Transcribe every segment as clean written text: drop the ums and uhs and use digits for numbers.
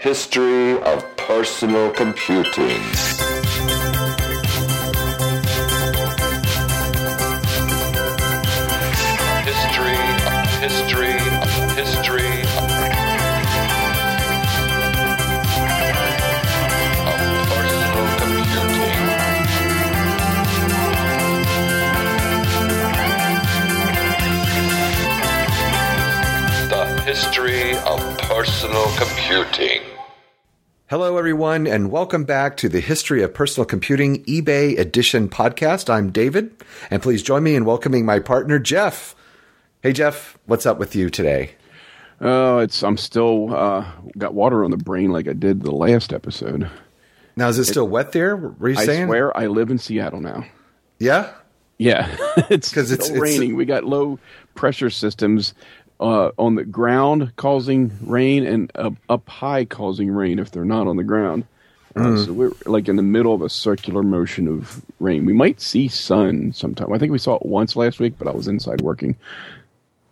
history of personal computing. History of personal computing. Hello, everyone, and welcome back to the History of Personal Computing eBay Edition podcast. I'm David, and please join me in welcoming my partner, Jeff. Hey, Jeff, what's up with you today? Oh, I'm still got water on the brain like I did the last episode. Now, is it still wet there? Were you saying? I swear I live in Seattle now. Yeah? Yeah. It's still raining. We got low pressure systems. On the ground causing rain and up high causing rain if they're not on the ground. So we're like in the middle of a circular motion of rain. We might see sun sometime. I think we saw it once last week, but I was inside working.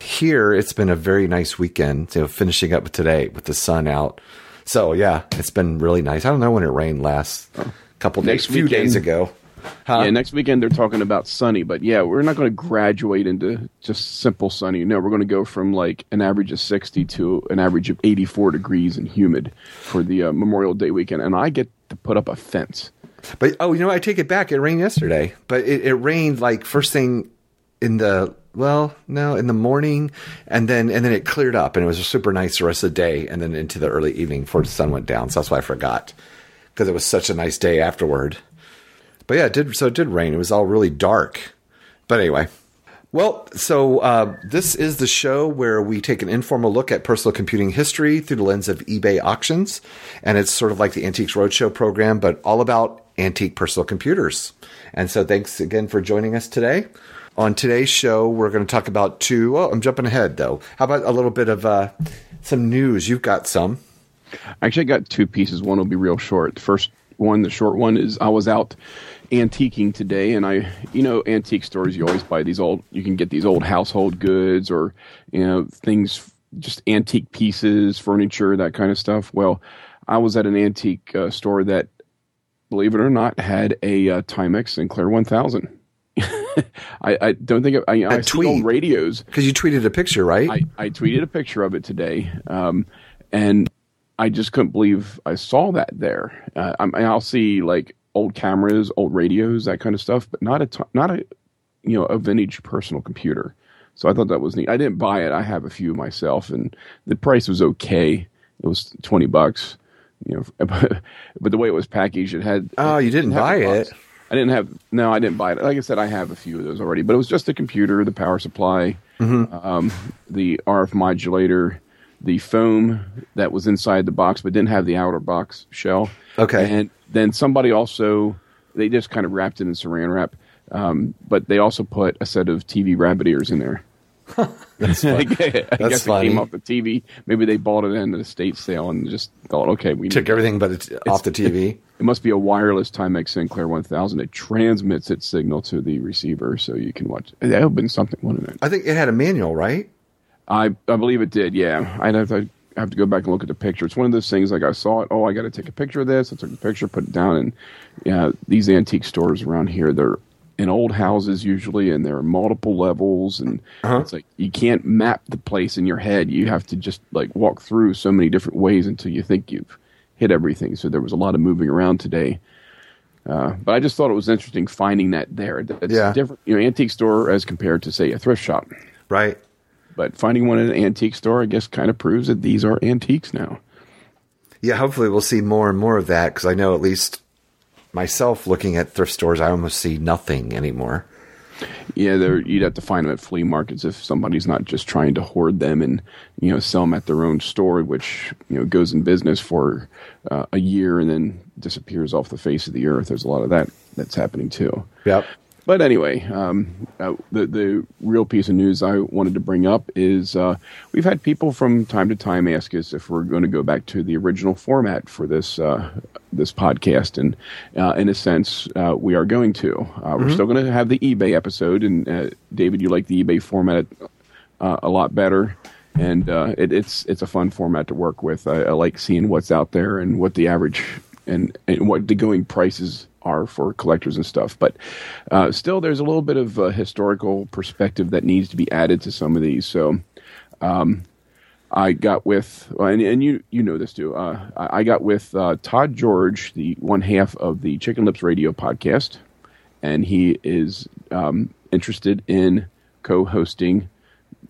Here, it's been a very nice weekend, so finishing up today with the sun out. So, yeah, it's been really nice. I don't know when it rained last few days ago. Huh? Yeah, next weekend they're talking about sunny, but yeah, we're not going to graduate into just simple sunny. No, we're going to go from like an average of 60 to an average of 84 degrees and humid for the Memorial Day weekend, and I get to put up a fence. But, oh, you know, I take it back. It rained yesterday, but it rained like first thing in the morning, and then it cleared up, and it was super nice the rest of the day, and then into the early evening before the sun went down, so that's why I forgot, because it was such a nice day afterward. But yeah, it did rain. It was all really dark. But anyway. Well, so this is the show where we take an informal look at personal computing history through the lens of eBay auctions. And it's sort of like the Antiques Roadshow program, but all about antique personal computers. And so thanks again for joining us today. On today's show, we're going to talk about I'm jumping ahead, though. How about a little bit of some news? You've got some. Actually, I got two pieces. One will be real short. The short one is I was out antiquing today, and antique stores, you always buy you can get these old household goods or, things, just antique pieces, furniture, that kind of stuff. Well, I was at an antique store that, believe it or not, had a Timex Sinclair 1000. I don't think I see old radios. Because you tweeted a picture, right? I tweeted a picture of it today. And I just couldn't believe I saw that there. I'll see like old cameras, old radios, that kind of stuff, but not a vintage personal computer. So I thought that was neat. I didn't buy it. I have a few myself, and the price was okay. It was $20, but the way it was packaged, it had. Oh, you didn't buy it. I didn't buy it. Like I said, I have a few of those already, but it was just the computer, the power supply, the RF modulator, the foam that was inside the box but didn't have the outer box shell. Okay. And then somebody also, they just kind of wrapped it in saran wrap, but they also put a set of TV rabbit ears in there. That's funny. I guess funny. It came off the TV. Maybe they bought it in an estate sale and just thought, okay, we took everything but it's off the TV. It must be a wireless Timex Sinclair 1000. It transmits its signal to the receiver so you can watch. That would have been something, wouldn't it? I think it had a manual, right? I believe it did, yeah. I'd have to go back and look at the picture. It's one of those things, like I saw it, I got to take a picture of this. I took a picture, put it down, and yeah, these antique stores around here, they're in old houses usually, and there are multiple levels, and It's like you can't map the place in your head. You have to just like walk through so many different ways until you think you've hit everything. So there was a lot of moving around today. But I just thought it was interesting finding that there. That's different, antique store as compared to, say, a thrift shop. Right. But finding one in an antique store, I guess, kind of proves that these are antiques now. Yeah, hopefully we'll see more and more of that, because I know at least myself looking at thrift stores, I almost see nothing anymore. Yeah, you'd have to find them at flea markets if somebody's not just trying to hoard them and sell them at their own store, which goes in business for a year and then disappears off the face of the earth. There's a lot of that that's happening too. Yep. But anyway, the real piece of news I wanted to bring up is we've had people from time to time ask us if we're going to go back to the original format for this podcast. And in a sense, we are going to. We're still going to have the eBay episode. And David, you like the eBay format a lot better. And it's a fun format to work with. I like seeing what's out there and what the average and what the going prices are for collectors and stuff. But still, there's a little bit of historical perspective that needs to be added to some of these. So I got with, and you know this too, I got with Todd George, the one half of the Chicken Lips Radio podcast, and he is interested in co-hosting,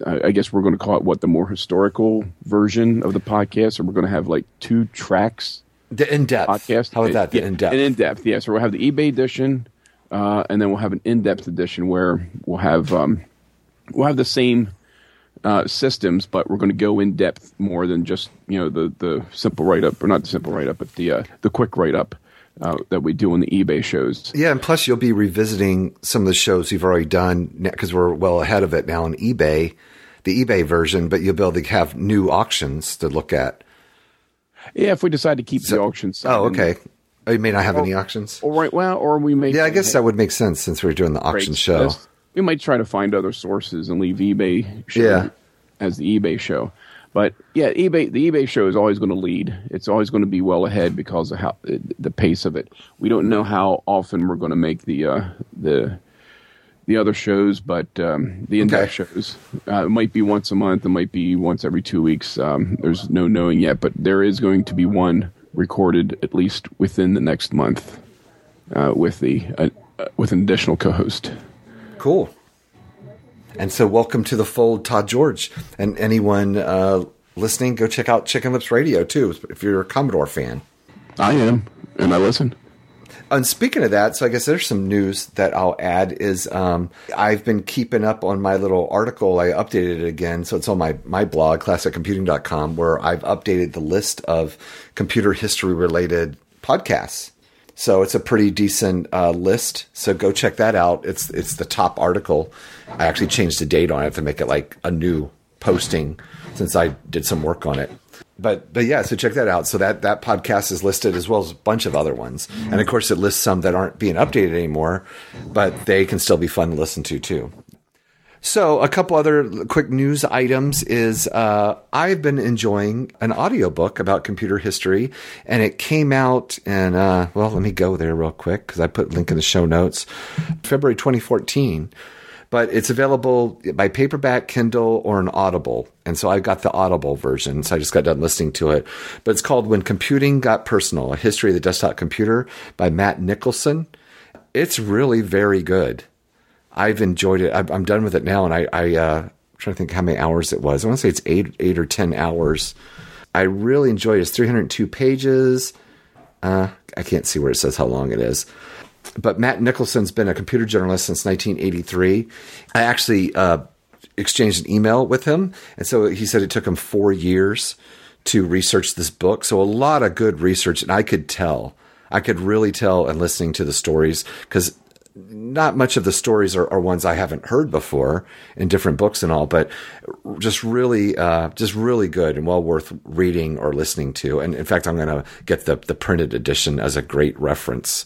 I guess we're going to call it, the more historical version of the podcast, or we're going to have like two tracks. The in-depth podcast. How about that? The in-depth. An in-depth, yeah. So we'll have the eBay edition, and then we'll have an in-depth edition where we'll have the same systems, but we're going to go in depth more than just the simple write-up, or not the simple write-up, but the quick write-up that we do on the eBay shows. Yeah, and plus you'll be revisiting some of the shows you've already done because we're well ahead of it now on eBay, the eBay version. But you'll be able to have new auctions to look at. Yeah, if we decide to keep the auction side. Oh, okay. You may not have any auctions? All right, well, or we may... Yeah, I guess that would make sense since we're doing the auction show. We might try to find other sources and leave eBay as the eBay show. But, yeah, the eBay show is always going to lead. It's always going to be well ahead because of how the pace of it. We don't know how often we're going to make the other shows, but the in-depth shows. It might be once a month. It might be once every 2 weeks. There's no knowing yet, but there is going to be one recorded at least within the next month with an additional co-host. Cool. And so welcome to the fold, Todd George. And anyone listening, go check out Chicken Lips Radio, too, if you're a Commodore fan. I am, and I listen. And speaking of that, so I guess there's some news that I'll add is I've been keeping up on my little article. I updated it again. So it's on my blog, classiccomputing.com, where I've updated the list of computer history-related podcasts. So it's a pretty decent list. So go check that out. It's the top article. I actually changed the date on it to make it like a new posting since I did some work on it. But yeah, so check that out. So that podcast is listed as well as a bunch of other ones. And of course it lists some that aren't being updated anymore, but they can still be fun to listen to too. So a couple other quick news items is I've been enjoying an audiobook about computer history, and it came out in, well, let me go there real quick because I put a link in the show notes, February 2014. But it's available by paperback, Kindle, or an Audible. And so I got the Audible version, so I just got done listening to it. But it's called When Computing Got Personal, A History of the Desktop Computer by Matt Nicholson. It's really very good. I've enjoyed it. I'm done with it now, and I'm trying to think how many hours it was. I want to say it's eight or 10 hours. I really enjoyed it. It's 302 pages. I can't see where it says how long it is. But Matt Nicholson's been a computer journalist since 1983. I actually exchanged an email with him. And so he said it took him 4 years to research this book. So a lot of good research. And I could tell. I could really tell in listening to the stories because not much of the stories are ones I haven't heard before in different books and all, but just really good and well worth reading or listening to. And in fact, I'm going to get the printed edition as a great reference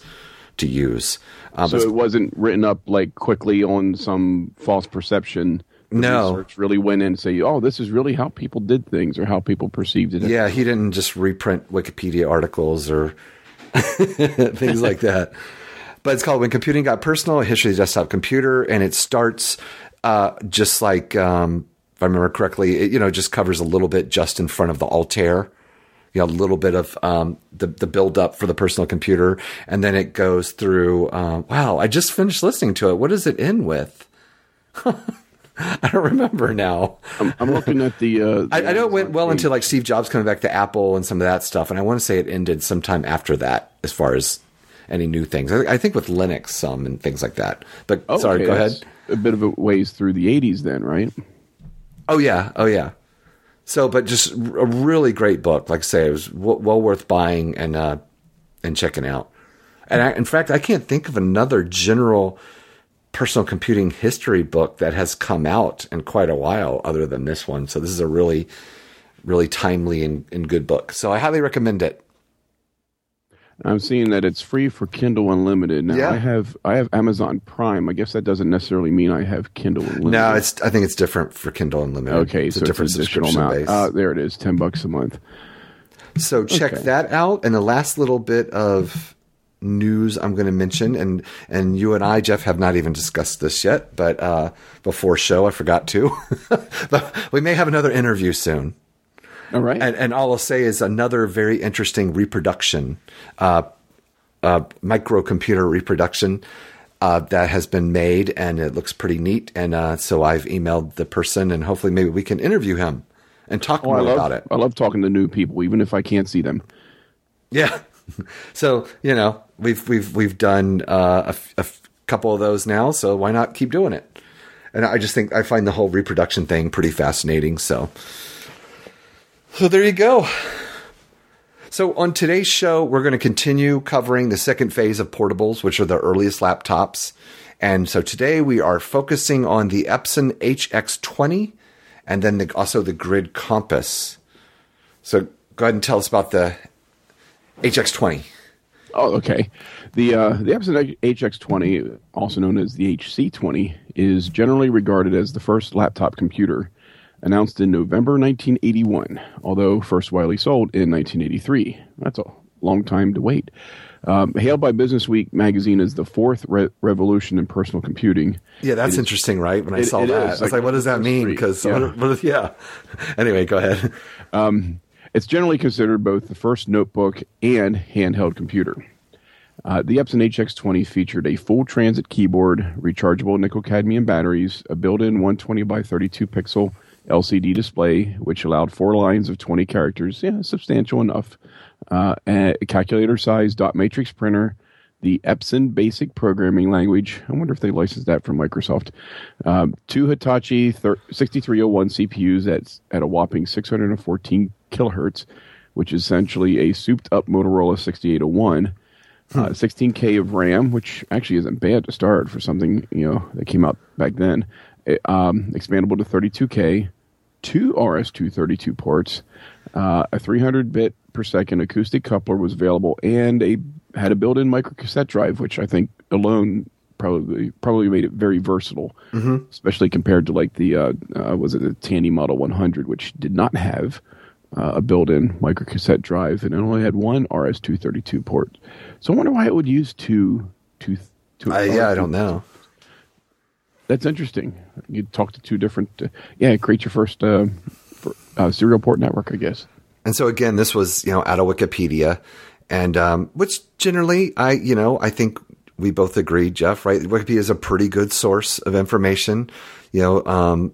to use. So it wasn't written up like quickly on some false perception. No. Research really went in and say, oh, this is really how people did things or how people perceived it. Yeah, he didn't just reprint Wikipedia articles or things like that. But it's called When Computing Got Personal, A History of the Desktop Computer, and it starts just like, if I remember correctly, it just covers a little bit just in front of the Altair. A little bit of the build up for the personal computer. And then it goes through, wow, I just finished listening to it. What does it end with? I don't remember now. I'm looking at the... I know it went well into like Steve Jobs coming back to Apple and some of that stuff. And I want to say it ended sometime after that as far as any new things. I think with Linux some and things like that. But go ahead. A bit of a ways through the 80s then, right? Oh, yeah. So, but just a really great book. Like I say, it was well worth buying and checking out. And in fact, I can't think of another general personal computing history book that has come out in quite a while other than this one. So this is a really, really timely and good book. So I highly recommend it. I'm seeing that it's free for Kindle Unlimited now. Yeah. I have Amazon Prime. I guess that doesn't necessarily mean I have Kindle Unlimited. No, I think it's different for Kindle Unlimited. Okay, it's so a different subscription base. There it is, $10 a month. So check that out. And the last little bit of news I'm going to mention, and you and I, Jeff, have not even discussed this yet, but before show I forgot to. But we may have another interview soon. All right. And all I'll say is another very interesting reproduction, microcomputer reproduction that has been made, and it looks pretty neat. And so I've emailed the person, and hopefully maybe we can interview him and talk more about it. I love talking to new people, even if I can't see them. Yeah. So, you know, we've done a couple of those now, so why not keep doing it? And I find the whole reproduction thing pretty fascinating, so... So there you go. So on today's show, we're going to continue covering the second phase of portables, which are the earliest laptops. And so today we are focusing on the Epson HX-20 and then also the Grid Compass. So go ahead and tell us about the HX-20. Oh, okay. The Epson HX-20, also known as the HC-20, is generally regarded as the first laptop computer, announced in November 1981, although first widely sold in 1983. That's a long time to wait. Hailed by Business Week magazine as the fourth revolution in personal computing. Yeah, that's interesting, right? When I saw that, I was like, what does that mean? Because, yeah. Anyway, go ahead. It's generally considered both the first notebook and handheld computer. The Epson HX-20 featured a full transit keyboard, rechargeable nickel-cadmium batteries, a built-in 120 by 32 pixel LCD display, which allowed 4 lines of 20 characters, substantial enough, a calculator-sized dot matrix printer, the Epson Basic Programming Language, I wonder if they licensed that from Microsoft, 2 Hitachi 6301 CPUs at a whopping 614 kilohertz, which is essentially a souped-up Motorola 6801, 16K of RAM, which actually isn't bad to start for something, that came out back then. Expandable to 32K, 2 RS-232 ports, a 300-bit per second acoustic coupler was available, and had a built-in microcassette drive, which I think alone probably made it very versatile, especially compared to like the Tandy Model 100, which did not have a built-in microcassette drive, and it only had 1 RS-232 port. So I wonder why it would use two I don't know. That's interesting. You talk to two different... create your first serial port network, I guess. And so, again, this was, out of Wikipedia, and which generally, I think we both agree, Jeff, right? Wikipedia is a pretty good source of information, but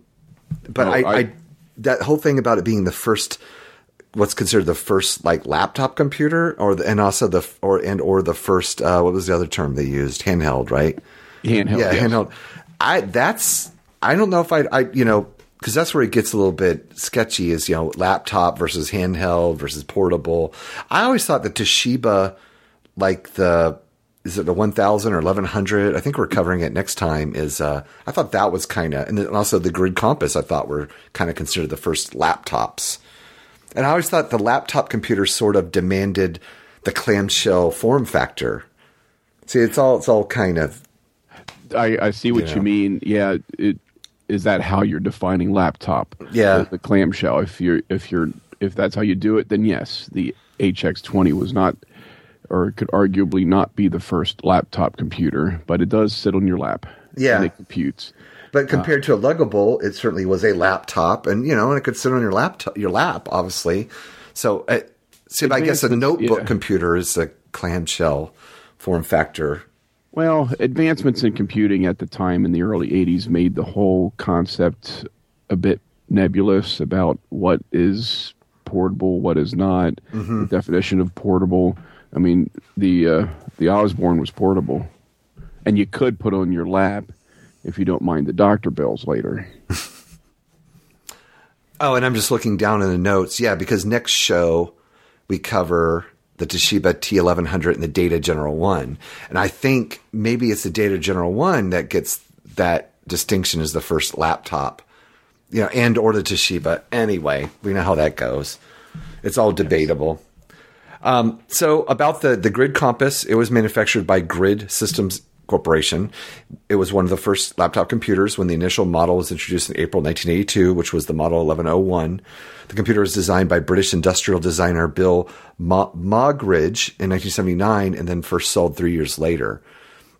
I that whole thing about it being the first... what's considered the first like laptop computer or the first... what was the other term they used? Handheld, right? Handheld, yeah. Yes. Handheld. I don't know if because that's where it gets a little bit sketchy is, laptop versus handheld versus portable. I always thought that Toshiba, is it the 1000 or 1100? I think we're covering it next time I thought that was and then also the Grid Compass, I thought were kind of considered the first laptops. And I always thought the laptop computer sort of demanded the clamshell form factor. See, it's all kind of, I see what you mean. Yeah, is that how you're defining laptop? Yeah, the clamshell. If that's how you do it, then yes, the HX-20 was not, or could arguably not be the first laptop computer, but it does sit on your lap. Yeah, and it computes. But compared to a luggable, it certainly was a laptop, and and it could sit on your lap, obviously. So, I guess a notebook computer is a clamshell form factor. Well, advancements in computing at the time in the early 80s made the whole concept a bit nebulous about what is portable, what is not, the definition of portable. I mean, the Osborne was portable, and you could put on your lap if you don't mind the doctor bills later. Oh, and I'm just looking down in the notes. Yeah, because next show we cover... the Toshiba T1100 and the Data General One. And I think maybe it's the Data General One that gets that distinction as the first laptop, and or the Toshiba. Anyway, we know how that goes. It's all debatable. So about the Grid Compass, it was manufactured by Grid Systems Corporation. It was one of the first laptop computers when the initial model was introduced in April 1982, which was the Model 1101. The computer was designed by British industrial designer Bill Moggridge in 1979 and then first sold 3 years later.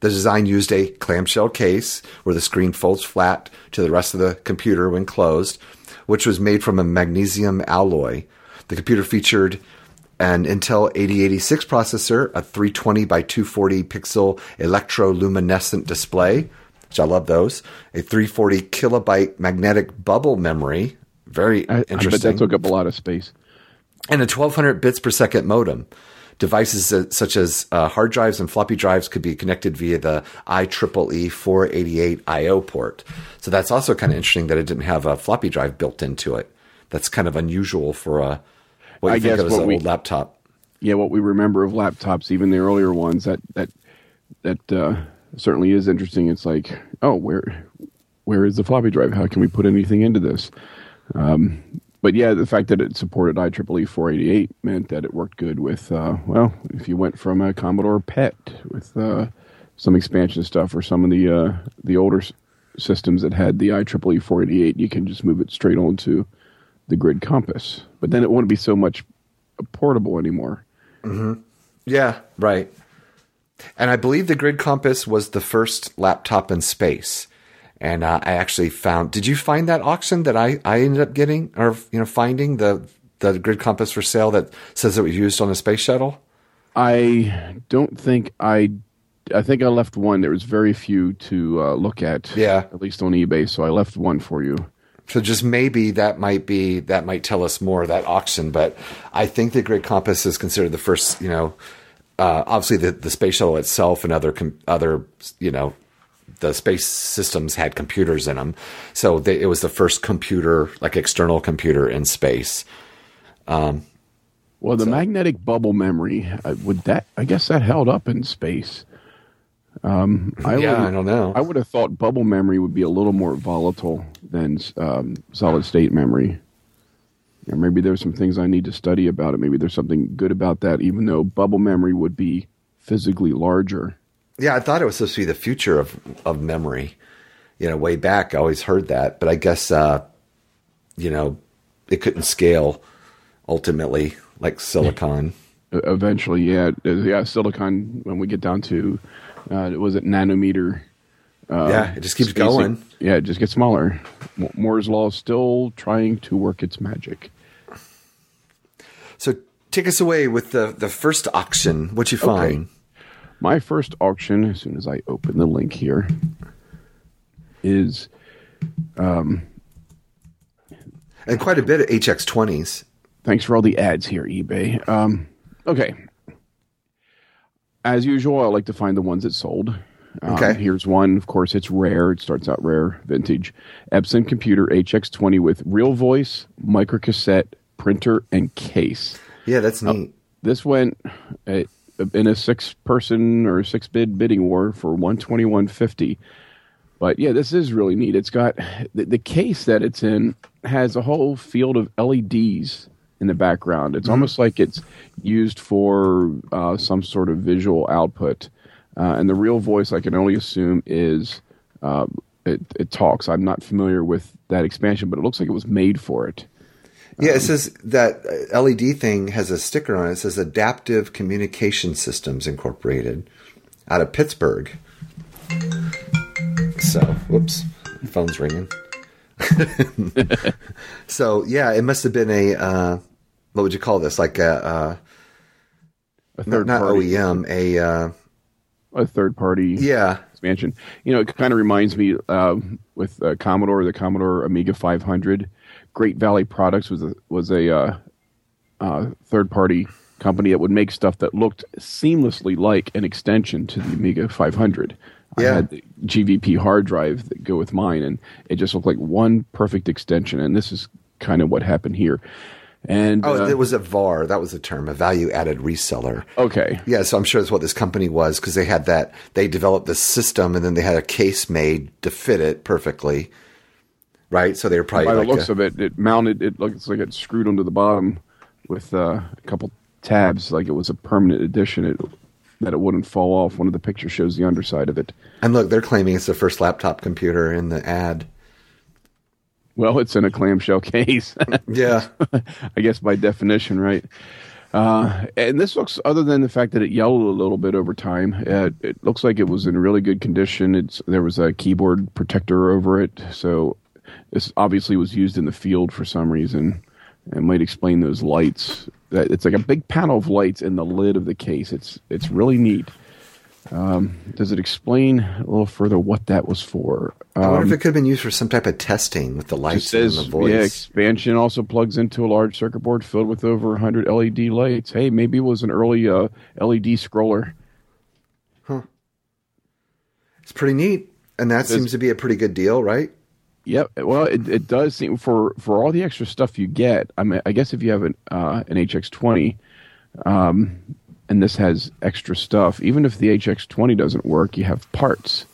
The design used a clamshell case where the screen folds flat to the rest of the computer when closed, which was made from a magnesium alloy. The computer featured an Intel 8086 processor, a 320 by 240 pixel electroluminescent display, which I love those, a 340 kilobyte magnetic bubble memory. Very interesting. I bet that took up a lot of space. And a 1200 bits per second modem. Devices such as hard drives and floppy drives could be connected via the IEEE 488 I/O port. So that's also kind of interesting that it didn't have a floppy drive built into it. That's kind of unusual for what you think of as an old laptop. Yeah, what we remember of laptops, even the earlier ones, that certainly is interesting. It's like, oh, where is the floppy drive? How can we put anything into this? But yeah, the fact that it supported IEEE 488 meant that it worked good with, if you went from a Commodore PET with some expansion stuff or some of the older systems that had the IEEE 488, you can just move it straight onto the Grid Compass. But then it wouldn't be so much portable anymore. Mm-hmm. Yeah, right. And I believe the Grid Compass was the first laptop in space. And I actually found. Did you find that auction that I ended up getting, or finding the Grid Compass for sale that says it was used on a space shuttle? I don't think I think I left one. There was very few to look at. Yeah, at least on eBay. So I left one for you. So just maybe that might tell us more, that auction. But I think the Grid Compass is considered the first. Obviously the space shuttle itself and other. The space systems had computers in them. So it was the first computer, like external computer in space. Magnetic bubble memory, I guess that held up in space. I don't know. I would have thought bubble memory would be a little more volatile than solid state memory. Or maybe there's some things I need to study about it. Maybe there's something good about that, even though bubble memory would be physically larger. Yeah, I thought it was supposed to be the future of memory. Way back, I always heard that. But I guess, it couldn't scale ultimately, like silicon. Eventually, yeah. Yeah, silicon, when we get down to, was it nanometer? It just keeps going. Yeah, it just gets smaller. Moore's Law is still trying to work its magic. So take us away with the first auction. What you find? Okay. My first auction, as soon as I open the link here, is... and quite a bit of HX-20s. Thanks for all the ads here, eBay. Okay. As usual, I like to find the ones that sold. Okay. Here's one. Of course, it's rare. It starts out rare, vintage. Epson computer HX-20 with real voice, microcassette, printer, and case. Yeah, that's neat. This went... in a six-person or six-bid bidding war for $121.50. But yeah, this is really neat. It's got the case that it's in has a whole field of LEDs in the background. It's almost like it's used for some sort of visual output. And the real voice, I can only assume, is it talks. I'm not familiar with that expansion, but it looks like it was made for it. Yeah, it says that LED thing has a sticker on it. It says Adaptive Communication Systems Incorporated out of Pittsburgh. So, whoops, phone's ringing. So, yeah, it must have been what would you call this? Like a third party. Not OEM, a third party. Yeah. Expansion. It kind of reminds me with Commodore, the Commodore Amiga 500. Great Valley Products was a third-party company that would make stuff that looked seamlessly like an extension to the Amiga 500. Yeah. I had the GVP hard drive that go with mine, and it just looked like one perfect extension, and this is kind of what happened here. And it was a VAR. That was the term, a value-added reseller. Okay. Yeah, so I'm sure that's what this company was, because they had that. They developed this system, and then they had a case made to fit it perfectly. Right, so they were probably by the looks of it, it mounted. It looks like it's screwed onto the bottom with a couple tabs like it was a permanent edition, that it wouldn't fall off. One of the pictures shows the underside of it. And look, they're claiming it's the first laptop computer in the ad. Well, it's in a clamshell case. Yeah. I guess by definition, right? And this looks, other than the fact that it yellowed a little bit over time, it looks like it was in really good condition. There was a keyboard protector over it, so this obviously was used in the field for some reason. It might explain those lights. It's like a big panel of lights in the lid of the case. It's really neat. Does it explain a little further what that was for? I wonder if it could have been used for some type of testing with the lights and the voice. Yeah, expansion also plugs into a large circuit board filled with over 100 LED lights. Hey, maybe it was an early LED scroller. Huh. It's pretty neat. And that seems to be a pretty good deal, right? Yep. Well, it does seem for all the extra stuff you get. I mean, I guess if you have an HX-20, and this has extra stuff, even if the HX-20 doesn't work, you have parts,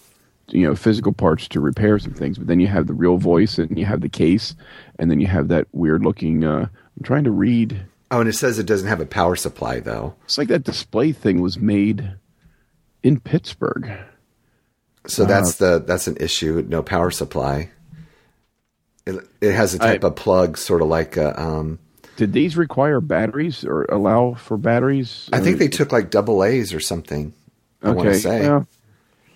physical parts to repair some things. But then you have the real voice, and you have the case, and then you have that weird looking. I'm trying to read. Oh, and it says it doesn't have a power supply though. It's like that display thing was made in Pittsburgh. So that's an issue. No power supply. It has a type of plug, sort of like a. Did these require batteries or allow for batteries? I think they took like double A's or something. I want to say. Yeah.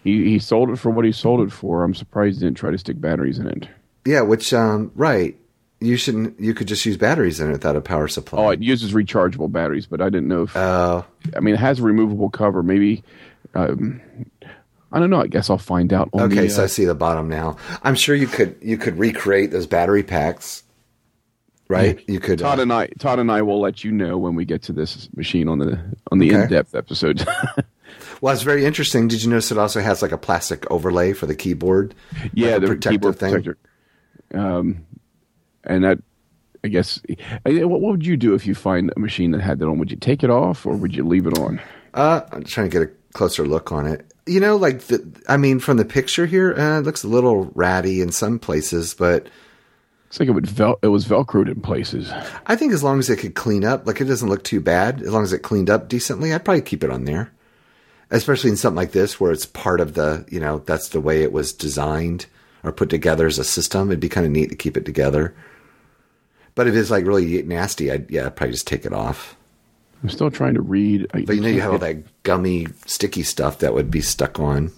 He sold it for what he sold it for. I'm surprised he didn't try to stick batteries in it. Yeah, which right. You shouldn't. You could just use batteries in it without a power supply. Oh, it uses rechargeable batteries, but I didn't know if. I mean, it has a removable cover. Maybe. I don't know. I guess I'll find out. So I see the bottom now. I'm sure you could recreate those battery packs, right? You could. Todd and I will let you know when we get to this machine on the in-depth episode. Well, it's very interesting. Did you notice it also has like a plastic overlay for the keyboard? Yeah, like the keyboard protector. And that, I guess, what would you do if you find a machine that had that on? Would you take it off or would you leave it on? I'm trying to get a closer look on it. From the picture here, it looks a little ratty in some places, but it's like it was Velcroed in places. I think as long as it could clean up, like it doesn't look too bad. As long as it cleaned up decently, I'd probably keep it on there, especially in something like this where it's part of the, that's the way it was designed or put together as a system. It'd be kind of neat to keep it together. But if it's like really nasty, I'd probably just take it off. I'm still trying to read. But you have all that gummy, sticky stuff that would be stuck on.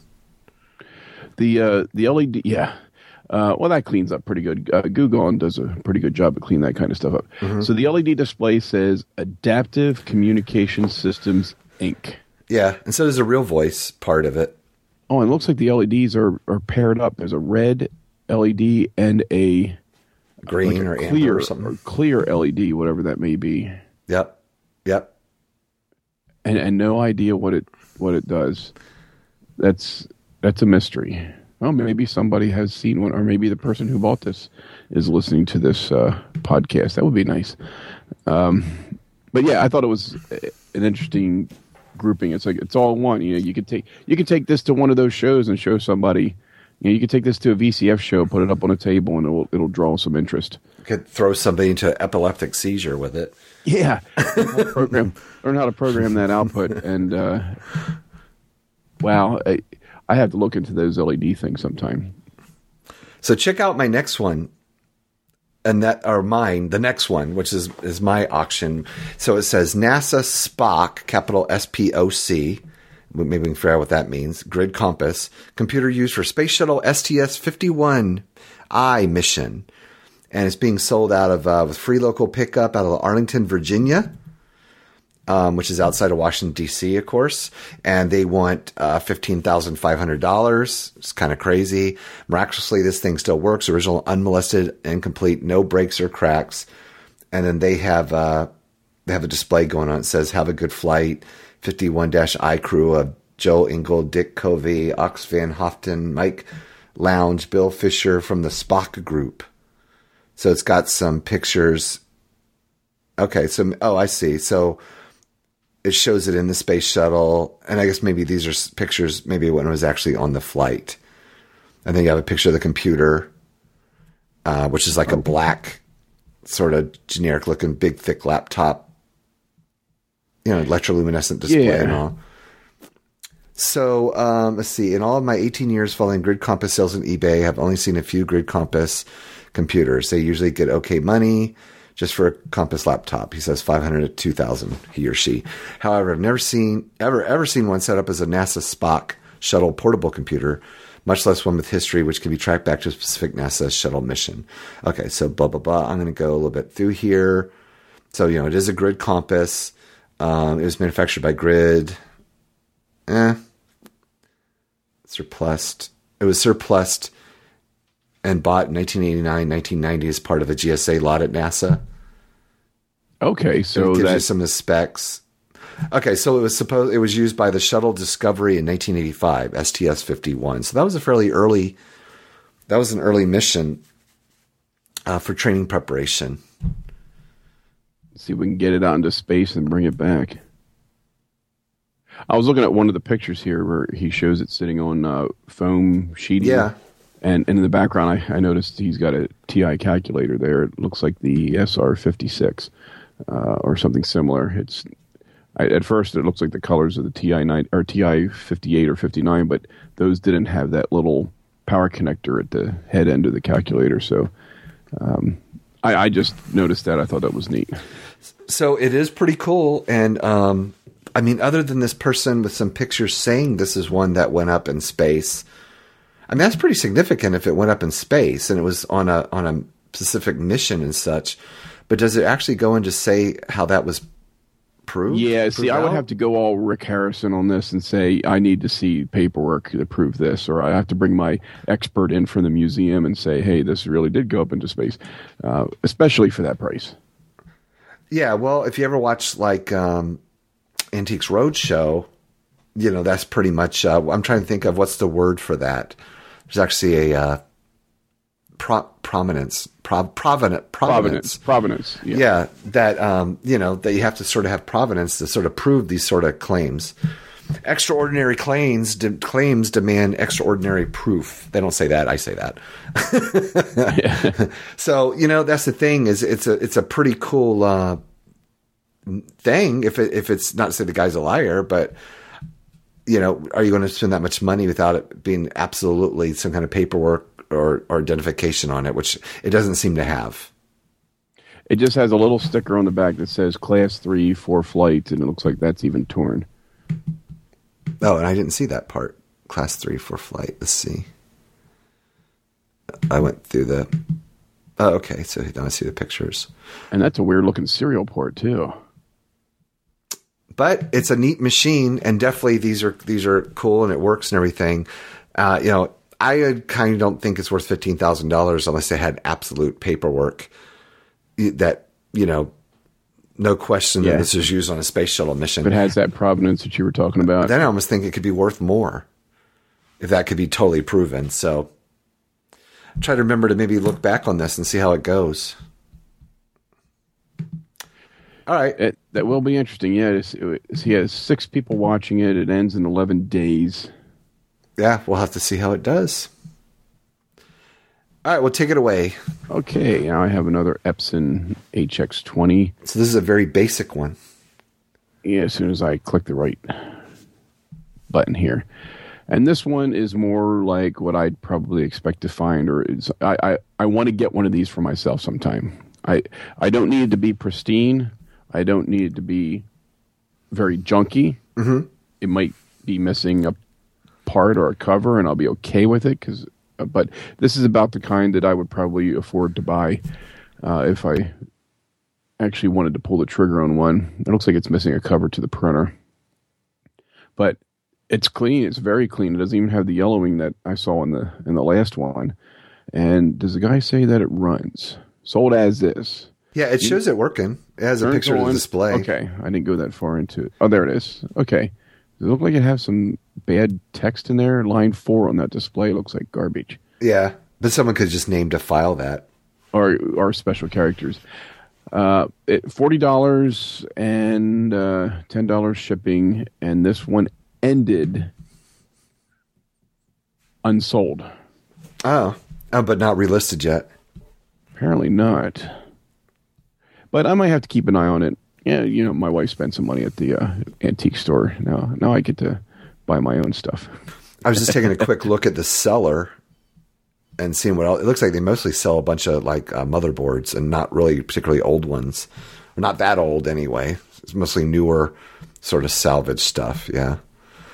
The LED, yeah. Well, that cleans up pretty good. Gugon does a pretty good job of cleaning that kind of stuff up. Mm-hmm. So the LED display says Adaptive Communication Systems, Inc. Yeah, and so there's a real voice part of it. Oh, and it looks like the LEDs are paired up. There's a red LED and a green or amber or something. Or clear LED, whatever that may be. Yep. Yep, and no idea what it does. That's a mystery. Well, maybe somebody has seen one, or maybe the person who bought this is listening to this podcast. That would be nice. But yeah, I thought it was an interesting grouping. It's like it's all one. You could take this to one of those shows and show somebody. You could take this to a VCF show, put it up on a table, and it'll draw some interest. You could throw somebody into an epileptic seizure with it. Yeah, learn how to program that output. And wow, I have to look into those LED things sometime. So check out my next one, the next one, which is my auction. So it says NASA SPOC, capital SPOC. Maybe we can figure out what that means. Grid Compass, computer used for Space Shuttle STS-51-I mission. And it's being sold out of with free local pickup out of Arlington, Virginia, which is outside of Washington, D.C., of course. And they want $15,500. It's kind of crazy. Miraculously, this thing still works. Original, unmolested, incomplete, no breaks or cracks. And then they have a display going on. It says, "Have a good flight." 51-I crew of Joe Engel, Dick Covey, Ox Van Hoften, Mike Lounge, Bill Fisher from the Spock Group. So it's got some pictures. Okay, so I see. So it shows it in the space shuttle, and I guess maybe these are pictures. Maybe when it was actually on the flight. I think I have a picture of the computer, which is like a black, sort of generic-looking, big, thick laptop. you know, electroluminescent display and all. So let's see. In all of my 18 years following Grid Compass sales on eBay, I've only seen a few Grid Compass computers. They usually get okay money just for a Compass laptop. He says $500 to $2,000. He or she. However, I've never seen ever seen one set up as a NASA Spock shuttle portable computer, much less one with history which can be tracked back to a specific NASA shuttle mission. Okay, so blah blah blah. I'm going to go a little bit through here. So you know, it is a Grid Compass. It was manufactured by Grid. It was surplused and bought in 1989, 1990 as part of a GSA lot at NASA. Okay, so that gives you some of the specs. Okay, so it was used by the Shuttle Discovery in 1985, STS-51. So that was an early mission for training preparation. Let's see if we can get it out into space and bring it back. I was looking at one of the pictures here where he shows it sitting on foam sheeting. Yeah. And in the background, I noticed he's got a TI calculator there. It looks like the SR-56 or something similar. At first, it looks like the colors of the TI-9 or TI-58 or 59, but those didn't have that little power connector at the head end of the calculator. So I just noticed that. I thought that was neat. So it is pretty cool. And I mean, other than this person with some pictures saying this is one that went up in space, I mean, that's pretty significant if it went up in space and it was on a specific mission and such. But does it actually go in to say how that was proved? Yeah, see, I would have to go all Rick Harrison on this and say, I need to see paperwork to prove this, or I have to bring my expert in from the museum and say, hey, this really did go up into space, especially for that price. Yeah, well, if you ever watch, like, Antiques Roadshow, you know, that's pretty much I'm trying to think of what's the word for that. There's actually a provenance. Yeah, that you know, that you have to sort of have provenance to sort of prove these sort of claims. Extraordinary claims demand extraordinary proof. They don't say that. I say that. Yeah. So you know, that's the thing. Is it's a pretty cool thing. If it's not to say the guy's a liar, but you know, are you going to spend that much money without it being absolutely some kind of paperwork or identification on it, which it doesn't seem to have. It just has a little sticker on the back that says Class 3 for flight, and it looks like that's even torn. Oh, and I didn't see that part. Class 3 for flight. Let's see. I went through the... Oh, okay, so now I see the pictures. And that's a weird-looking serial port, too. But it's a neat machine, and definitely these are cool, and it works and everything. You know, I kind of don't think it's worth $15,000 unless they had absolute paperwork that, you know, no question that this is used on a space shuttle mission. If it has that provenance that you were talking about. Then I almost think it could be worth more if that could be totally proven. So I try to remember to maybe look back on this and see how it goes. All right. That will be interesting. Yeah, he has 6 people watching it. It ends in 11 days. Yeah, we'll have to see how it does. All right, well, take it away. Okay, now I have another Epson HX-20. So this is a very basic one. Yeah, as soon as I click the right button here. And this one is more like what I'd probably expect to find. I want to get one of these for myself sometime. I don't need it to be pristine. I don't need it to be very junky. Mm-hmm. It might be missing a part or a cover, and I'll be okay with it. But this is about the kind that I would probably afford to buy if I actually wanted to pull the trigger on one. It looks like it's missing a cover to the printer. But it's clean. It's very clean. It doesn't even have the yellowing that I saw in the last one. And does the guy say that it runs? Sold as is. Yeah, it shows it working. It has a picture of the display. Okay, I didn't go that far into it. Oh, there it is. Okay. Does it look like it has some bad text in there? Line 4 on that display looks like garbage. Yeah, but someone could just name to file that. Or special characters. $40 and $10 shipping, and this one ended unsold. Oh, but not relisted yet. Apparently not. But I might have to keep an eye on it. yeah, you know, my wife spent some money at the antique store. Now I get to buy my own stuff. I was just taking a quick look at the seller and seeing what else. It looks like they mostly sell a bunch of like motherboards, and not really particularly old ones. Or not that old anyway. It's mostly newer sort of salvage stuff. Yeah.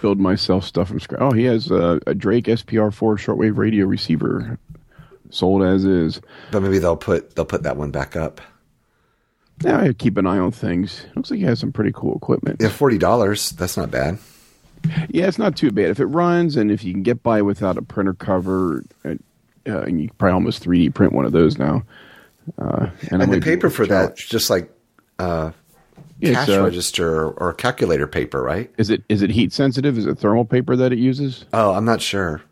Build myself stuff from scratch. Oh, he has a Drake SPR4 shortwave radio receiver sold as is. But maybe they'll put that one back up. Yeah, I keep an eye on things. Looks like he has some pretty cool equipment. Yeah, $40. That's not bad. Yeah, it's not too bad. If it runs and if you can get by without a printer cover, and you probably almost 3D print one of those now. And the paper for that, just like cash register or calculator paper, right? Is it heat sensitive? Is it thermal paper that it uses? Oh, I'm not sure.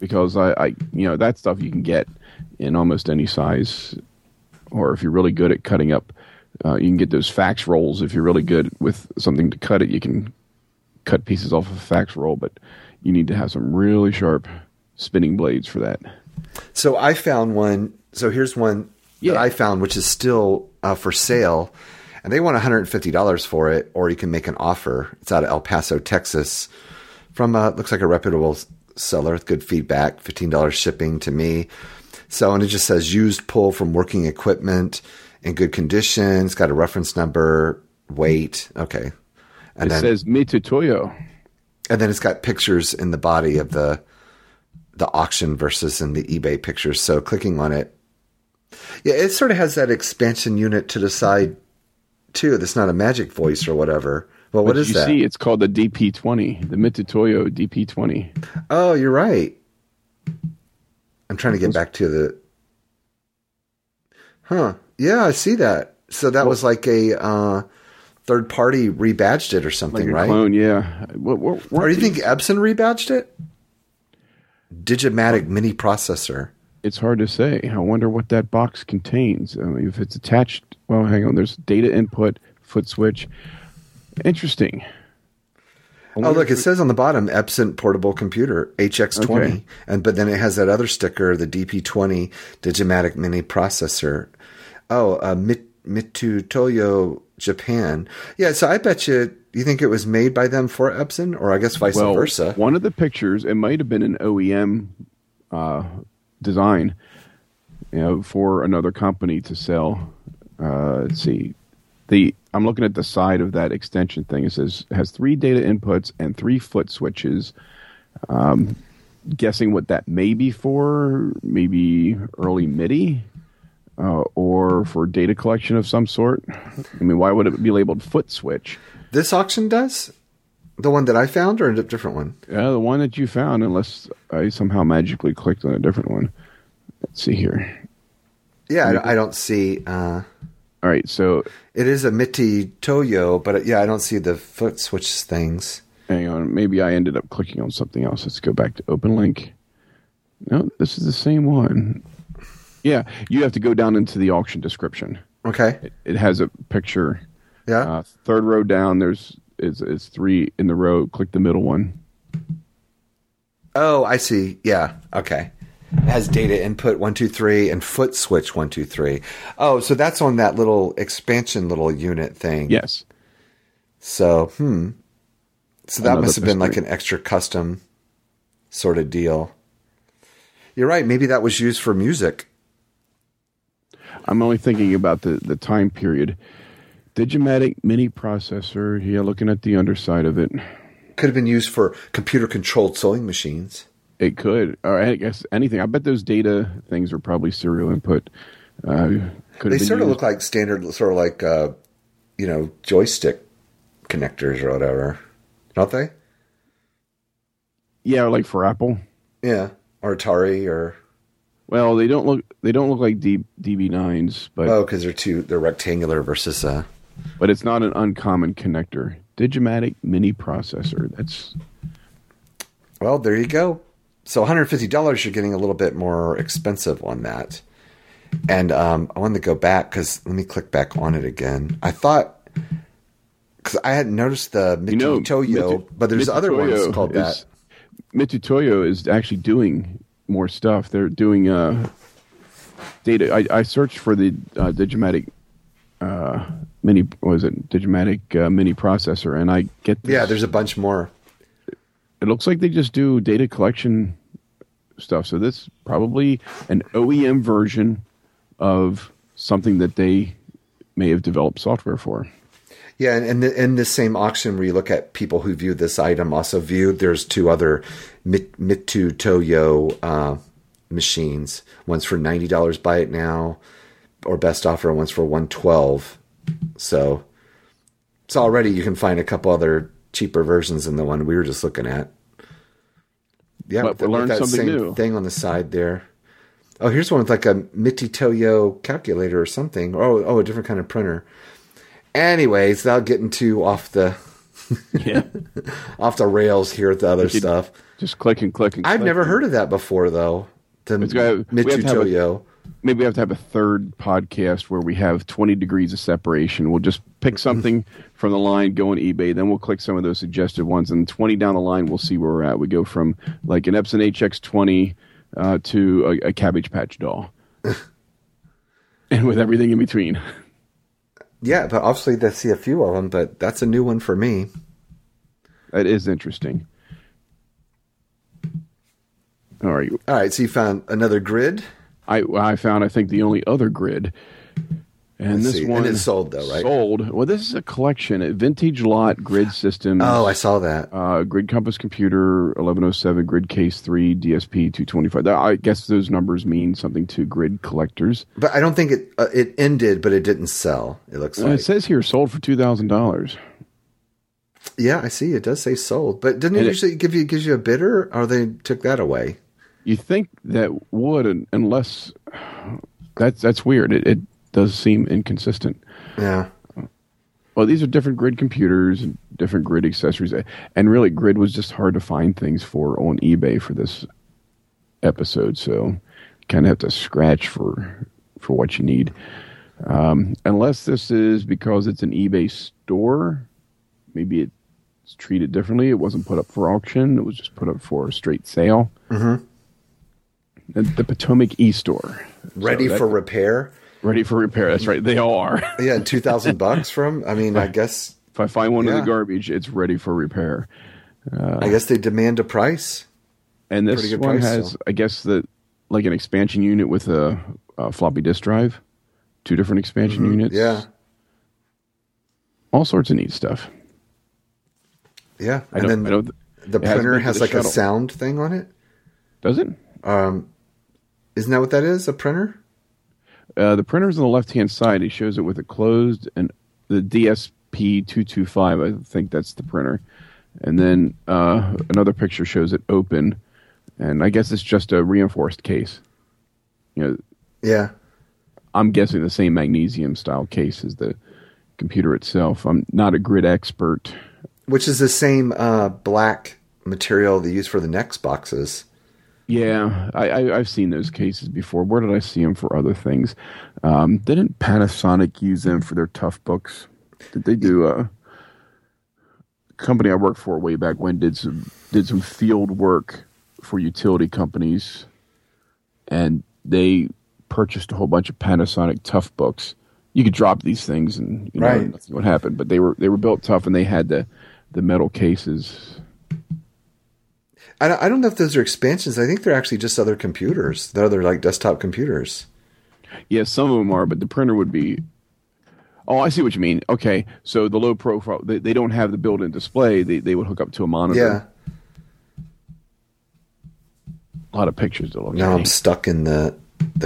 Because I you know, that stuff you can get in almost any size, or if you're really good at cutting up, you can get those fax rolls. If you're really good with something to cut it, you can cut pieces off of a fax roll, but you need to have some really sharp spinning blades for that. So I found one. So here's one that I found, which is still for sale. And they want $150 for it, or you can make an offer. It's out of El Paso, Texas, from looks like a reputable seller with good feedback. $15 shipping to me. So, and it just says used pull from working equipment in good condition. It's got a reference number, weight. Okay. And it says Mitutoyo. And then it's got pictures in the body of the auction versus in the eBay pictures. So clicking on it. Yeah, it sort of has that expansion unit to the side too. That's not a magic voice or whatever. Well, what is that? You see, it's called the DP20, the Mitutoyo DP20. Oh, you're right. I'm trying to get back to the... Huh. Yeah, I see that. So that was like a third party rebadged it or something, like a right? Clone, yeah. What or do you think Epson rebadged it? Digimatic Mini Processor. It's hard to say. I wonder what that box contains. I mean, if it's attached... Well, hang on. There's data input, foot switch. Interesting. Oh, look, it says on the bottom, Epson Portable Computer, HX-20. Okay. But then it has that other sticker, the DP-20 Digimatic Mini Processor. Oh, Mitutoyo, Japan. Yeah, so I bet you think it was made by them for Epson, or I guess vice versa. One of the pictures, it might have been an OEM design, you know, for another company to sell. Let's see. I'm looking at the side of that extension thing. It says has 3 data inputs and 3 foot switches. Guessing what that may be for, maybe early MIDI or for data collection of some sort. I mean, why would it be labeled foot switch? This auction does? The one that I found or a different one? Yeah, the one that you found, unless I somehow magically clicked on a different one. Let's see here. Yeah, I don't see... All right, so... It is a Mitutoyo, but I don't see the foot switch things. Hang on, maybe I ended up clicking on something else. Let's go back to Open Link. No, this is the same one. Yeah, you have to go down into the auction description. Okay. It has a picture. Yeah. Third row down, it's 3 in the row. Click the middle one. Oh, I see. Yeah, okay. It has data input 1, 2, 3 and foot switch 1, 2, 3. Oh, so that's on that little expansion little unit thing. Yes. So, So that must have been like an extra custom sort of deal. You're right. Maybe that was used for music. I'm only thinking about the time period. Digimatic Mini Processor. Yeah, looking at the underside of it. Could have been used for computer controlled sewing machines. It could, or I guess anything. I bet those data things are probably serial input. They sort of look like standard, sort of like, joystick connectors or whatever, don't they? Yeah, like for Apple. Yeah, or Atari, or. Well, they don't look like DB9s, but because they're rectangular versus. But it's not an uncommon connector. Digimatic Mini Processor. That's. Well, there you go. So $150, you're getting a little bit more expensive on that. And I wanted to go back because let me click back on it again. I thought, because I hadn't noticed the Mitutoyo, but there's other ones called that. Mitutoyo is actually doing more stuff. They're doing data. I searched for the Digimatic Mini, was it Digimatic Mini Processor, and I get this, yeah, there's a bunch more. It looks like they just do data collection stuff. So this is probably an OEM version of something that they may have developed software for. Yeah, and in this same auction where you look at people who viewed this item also viewed, there's two other Mitutoyo machines. One's for $90, buy it now, or best offer, and one's for $112. So it's already, you can find a couple other cheaper versions than the one we were just looking at. Yeah, but we learned something new. Thing on the side there. Oh, here's one with like a Mitutoyo calculator or something. Oh, a different kind of printer. Anyways, without getting too off the off the rails here at the other stuff. Just click and click and click. I've never heard of that before, though. Mitutoyo. Maybe we have to have a third podcast where we have 20 degrees of separation. We'll just pick something from the line, go on eBay, then we'll click some of those suggested ones, and 20 down the line, we'll see where we're at. We go from like an Epson HX-20 to a Cabbage Patch doll. And with everything in between. Yeah, but obviously they see a few of them, but that's a new one for me. That is interesting. All right, so you found another grid? I found, I think, the only other grid. And this one is sold, though, right? Sold. Well, this is a collection. A vintage lot, Grid Systems. Oh, I saw that. Grid Compass Computer, 1107, Grid Case 3, DSP 225. I guess those numbers mean something to grid collectors. But I don't think it ended, but it didn't sell, it looks like. It says here, sold for $2,000. Yeah, I see. It does say sold. But didn't it usually gives you a bidder, or they took that away? You think that would, unless... That's weird. It does seem inconsistent. Yeah. Well, these are different grid computers and different grid accessories. And really, grid was just hard to find things for on eBay for this episode. So kind of have to scratch for what you need. Unless this is because it's an eBay store. Maybe it's treated differently. It wasn't put up for auction. It was just put up for a straight sale. Mm-hmm. The Potomac e-store. Ready for repair. That's right. They all are. Yeah, 2,000 bucks from. I mean, I guess if I find one in the garbage, it's ready for repair. I guess they demand a price. And this one has, I guess, like an expansion unit with a floppy disk drive, two different expansion units. Yeah. All sorts of neat stuff. Yeah, and then the printer has like a sound thing on it. Does it? Isn't that what that is? A printer? The printer's on the left-hand side. He shows it with a closed and the DSP225. I think that's the printer. And then another picture shows it open. And I guess it's just a reinforced case. You know, yeah. I'm guessing the same magnesium-style case as the computer itself. I'm not a grid expert. Which is the same black material they use for the Next boxes. Yeah, I've seen those cases before. Where did I see them for other things? Didn't Panasonic use them for their Tough Books? Did they do company I worked for way back when did some field work for utility companies, and they purchased a whole bunch of Panasonic Tough Books. You could drop these things, and you know nothing would happen. But they were built tough, and they had the metal cases. I don't know if those are expansions. I think they're actually just other computers. They're other like desktop computers. Yeah, some of them are, but the printer would be... Oh, I see what you mean. Okay, so the low profile, they don't have the built-in display. They would hook up to a monitor. Yeah. A lot of pictures to look at. Now I'm stuck in the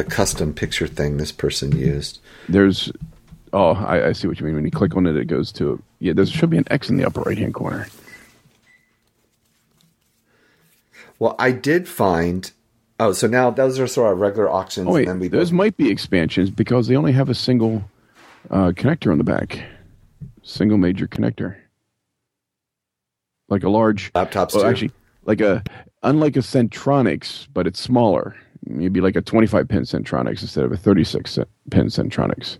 custom picture thing this person used. There's... Oh, I see what you mean. When you click on it, it goes to... Yeah, there should be an X in the upper right-hand corner. Well, I did find... Oh, so now those are sort of regular auctions. Oh, wait, and then those might be expansions because they only have a single connector on the back. Single major connector. Like a large... Laptops, well, too. Actually, unlike a Centronics, but it's smaller. Maybe like a 25-pin Centronics instead of a 36-pin Centronics.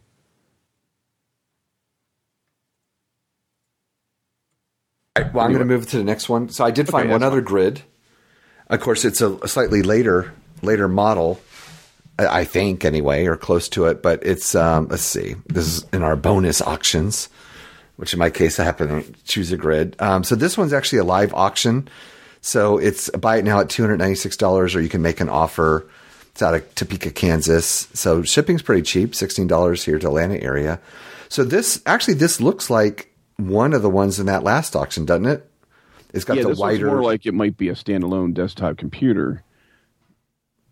All right, well, I'm going to move to the next one. So I did find one other grid. Of course, it's a slightly later model. I think anyway, or close to it. But it's, let's see, this is in our bonus auctions, which in my case, I happen to choose a Grid. So this one's actually a live auction. So it's buy it now at $296, or you can make an offer. It's out of Topeka, Kansas. So shipping's pretty cheap, $16 here to Atlanta area. So this looks like one of the ones in that last auction, doesn't it? It's got the wider. It's more like it might be a standalone desktop computer.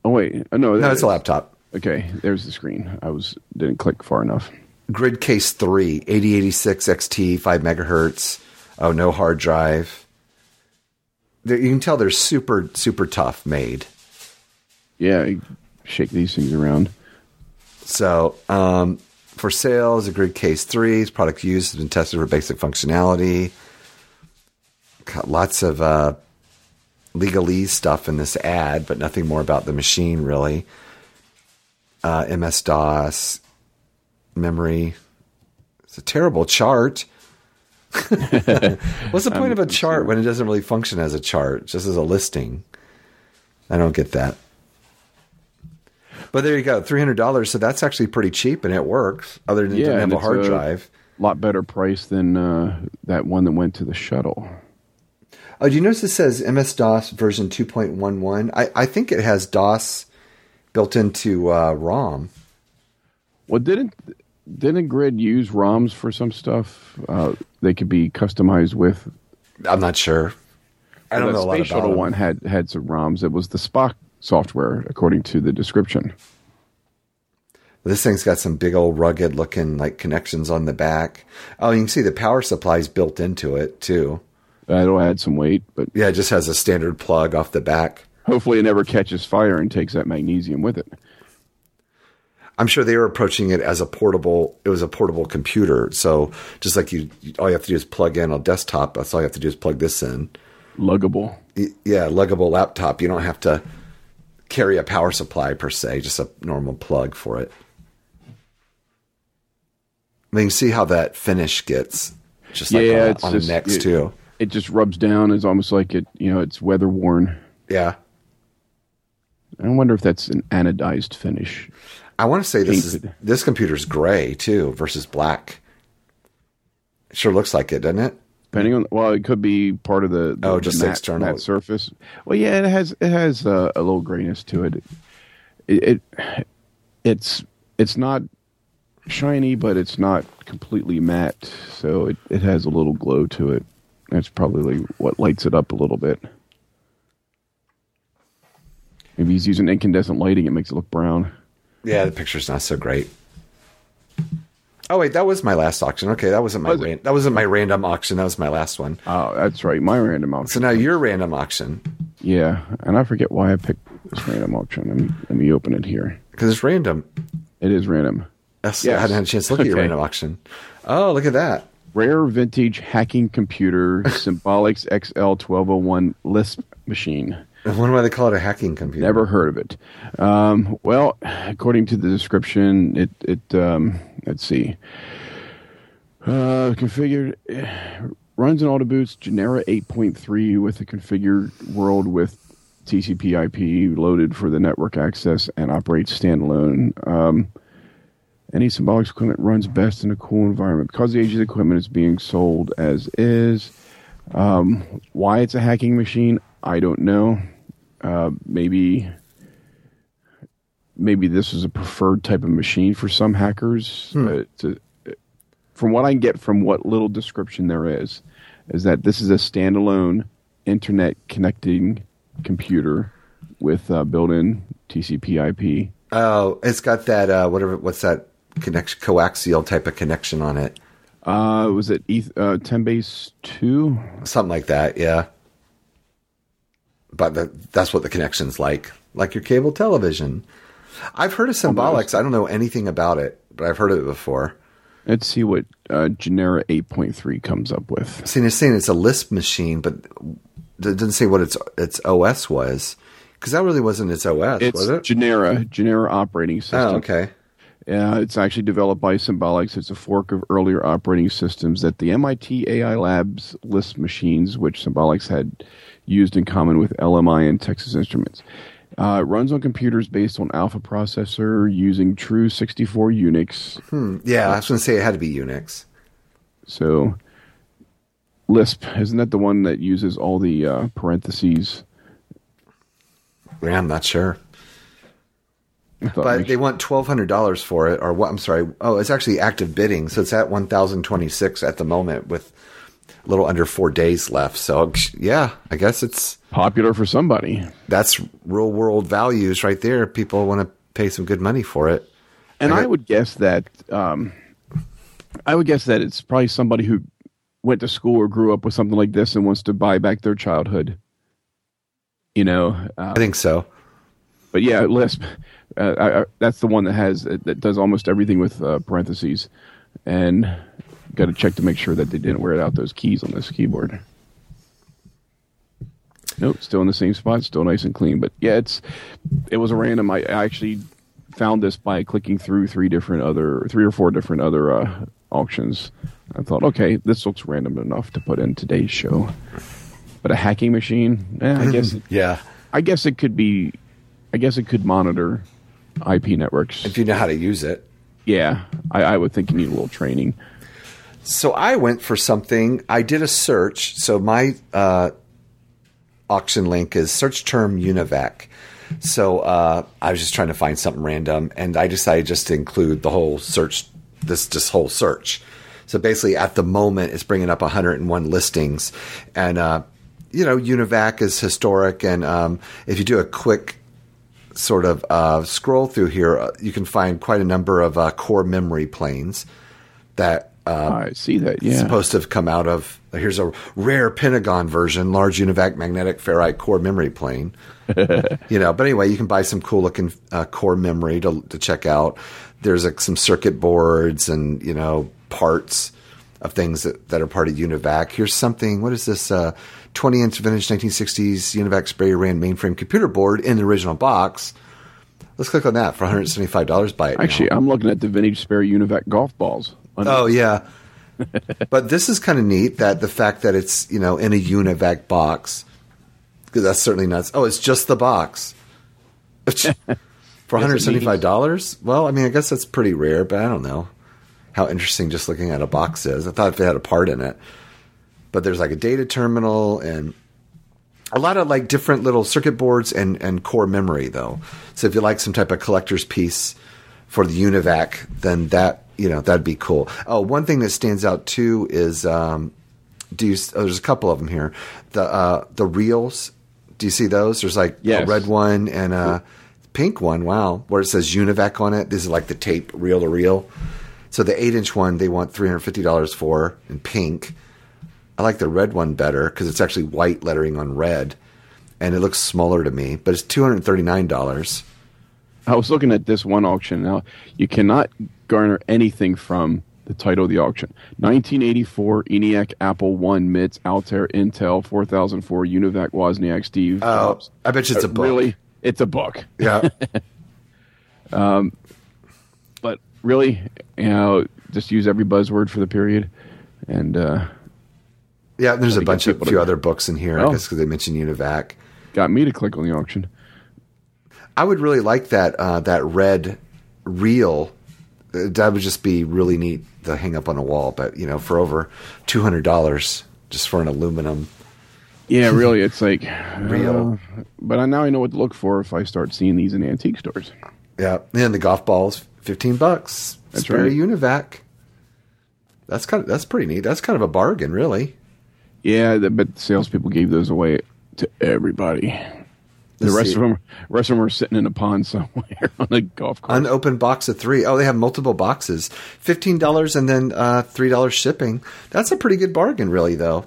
Oh wait, no, it's a laptop. Okay, there's the screen. I didn't click far enough. Grid Case 3, 8086 XT, 5 megahertz. Oh, no hard drive. You can tell they're super, super tough made. Yeah, you shake these things around. So, for sale is a Grid Case 3. Its product use has been tested for basic functionality. Got lots of legalese stuff in this ad, but nothing more about the machine, really. MS-DOS, memory. It's a terrible chart. What's the point of a chart when it doesn't really function as a chart, just as a listing? I don't get that. But there you go, $300. So that's actually pretty cheap, and it works. Other than it didn't have a hard drive. A lot better price than that one that went to the shuttle. Oh, do you notice it says MS-DOS version 2.11? I think it has DOS built into ROM. Well, didn't Grid use ROMs for some stuff? They could be customized with. I'm not sure. I don't know a lot about them. The space shuttle one had some ROMs. It was the Spock software, according to the description. This thing's got some big old rugged looking like connections on the back. Oh, you can see the power supply is built into it too. It'll add some weight, but yeah, it just has a standard plug off the back. Hopefully it never catches fire and takes that magnesium with it. I'm sure they were approaching it as a portable computer. So just like all you have to do is plug in a desktop. That's all you have to do is plug this in. Luggable. Yeah. Luggable laptop. You don't have to carry a power supply per se, just a normal plug for it. I mean, you see how that finish gets just like on the necks too. It just rubs down. It's almost like it's weather worn. Yeah. I wonder if that's an anodized finish. I want to say this computer's gray too versus black. It sure looks like it, doesn't it? Depending on, well, it could be part of the external matte surface. Well, yeah, it has a little grayness to it. It's not shiny, but it's not completely matte, so it has a little glow to it. That's probably what lights it up a little bit. Maybe he's using incandescent lighting; it makes it look brown. Yeah, the picture's not so great. Oh wait, that was my last auction. Okay, that wasn't that wasn't my random auction. That was my last one. Oh, that's right, my random auction. So now your random auction. Yeah, and I forget why I picked this random auction. Let me open it here because it's random. It is random. Yes. I hadn't had a chance to look at your random auction. Oh, look at that! Rare vintage hacking computer Symbolics XL1201 Lisp machine. I wonder why they call it a hacking computer. Never heard of it. Well, according to the description, let's see. Configured runs in Auto Boots Genera 8.3 with a configured world with TCP/IP loaded for the network access and operates standalone. Any Symbolics equipment runs best in a cool environment. Because the age of the equipment is being sold as is. Why it's a hacking machine, I don't know. Maybe this is a preferred type of machine for some hackers. From what I get from what little description there is that this is a standalone internet connecting computer with built-in TCP/IP. Oh, it's got that what's that connection? Coaxial type of connection on it. Was it 10 base 2? Something like that, yeah. But that's what the connection's like your cable television. I've heard of Symbolics. I don't know anything about it, but I've heard of it before. Let's see what Genera 8.3 comes up with. See, they're saying it's a Lisp machine, but it doesn't say what its OS was, because that really wasn't its OS, was it? It's Genera operating system. Oh, okay. It's actually developed by Symbolics. It's a fork of earlier operating systems that the MIT AI Labs Lisp machines, which Symbolics had used in common with LMI and Texas Instruments. It runs on computers based on Alpha processor using true 64 Unix. Yeah, I was going to say it had to be Unix. So Lisp, isn't that the one that uses all the parentheses? Yeah, I'm not sure. But they want $1,200 for it, or what? I'm sorry. Oh, it's actually active bidding, so it's at $1,026 at the moment with a little under 4 days left. So yeah, I guess it's popular for somebody. That's real world values right there. People want to pay some good money for it. And I would guess that it's probably somebody who went to school or grew up with something like this and wants to buy back their childhood. You know, I think so. But yeah, Lisp. That's the one that does almost everything with parentheses, and got to check to make sure that they didn't wear out those keys on this keyboard. Nope, still in the same spot, still nice and clean. But yeah, it was a random. I actually found this by clicking through three or four different other auctions. I thought, okay, this looks random enough to put in today's show. But a hacking machine, I guess. Yeah, I guess it could be. I guess it could monitor IP networks. If you know how to use it. Yeah. I would think you need a little training. So I went for something. I did a search. So my auction link is search term UNIVAC. So I was just trying to find something random, and I decided just to include the whole search, this whole search. So basically at the moment it's bringing up 101 listings. And, UNIVAC is historic. And if you do a quick sort of scroll through here, you can find quite a number of core memory planes that I see that, yeah. Supposed to have come out of. Here's a rare Pentagon version, large UNIVAC magnetic ferrite core memory plane. But anyway, you can buy some cool looking core memory to check out. There's some circuit boards and parts of things that are part of UNIVAC. Here's something. What is this? 20-inch vintage 1960s UNIVAC Sperry Rand mainframe computer board in the original box. Let's click on that for $175. Buy it. Actually, now. I'm looking at the vintage Sperry UNIVAC golf balls. Oh yeah, but this is kind of neat that the fact that it's in a UNIVAC box, because that's certainly nuts. Oh, it's just the box for $175. Well, I mean, I guess that's pretty rare, but I don't know how interesting just looking at a box is. I thought if it had a part in it. But there's like a data terminal and a lot of like different little circuit boards and core memory though. So if you like some type of collector's piece for the UNIVAC, then that, that'd be cool. Oh, one thing that stands out too is, there's a couple of them here. The reels, do you see those? There's like a red one and a pink one. Wow. Where it says UNIVAC on it. This is like the tape reel to reel. So the 8-inch one, they want $350 for in pink. I like the red one better because it's actually white lettering on red, and it looks smaller to me. But it's $239. I was looking at this one auction. Now you cannot garner anything from the title of the auction: 1984 ENIAC Apple I MITS Altair Intel 4004 UNIVAC Wozniak Steve. Oh, I bet you it's a book. Really, it's a book. Yeah. But really, just use every buzzword for the period, and. Yeah, there's a bunch of other books in here, I guess, because they mentioned UNIVAC. Got me to click on the auction. I would really like that red reel. That would just be really neat to hang up on a wall. But, for over $200 just for an aluminum. Yeah, really, it's like reel. But now I know what to look for if I start seeing these in antique stores. Yeah, and the golf ball's $15. That's Sperry right. UNIVAC. That's pretty neat. That's kind of a bargain, really. Yeah, but salespeople gave those away to everybody. The rest of them are sitting in a pond somewhere on a golf course. Unopened box of 3. Oh, they have multiple boxes. $15 and then $3 shipping. That's a pretty good bargain, really, though.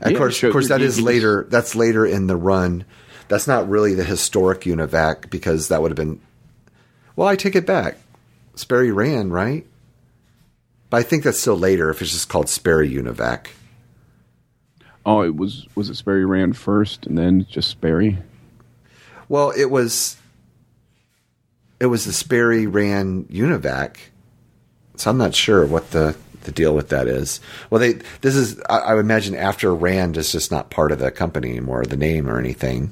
Of course, that is later. That's later in the run. That's not really the historic UNIVAC because that would have been. Well, I take it back. Sperry Rand, right? But I think that's still later if it's just called Sperry UNIVAC. Oh, it was it Sperry Rand first and then just Sperry? Well, it was the Sperry Rand UNIVAC. So I'm not sure what the deal with that is. Well, I would imagine after Rand is just not part of the company anymore, the name or anything.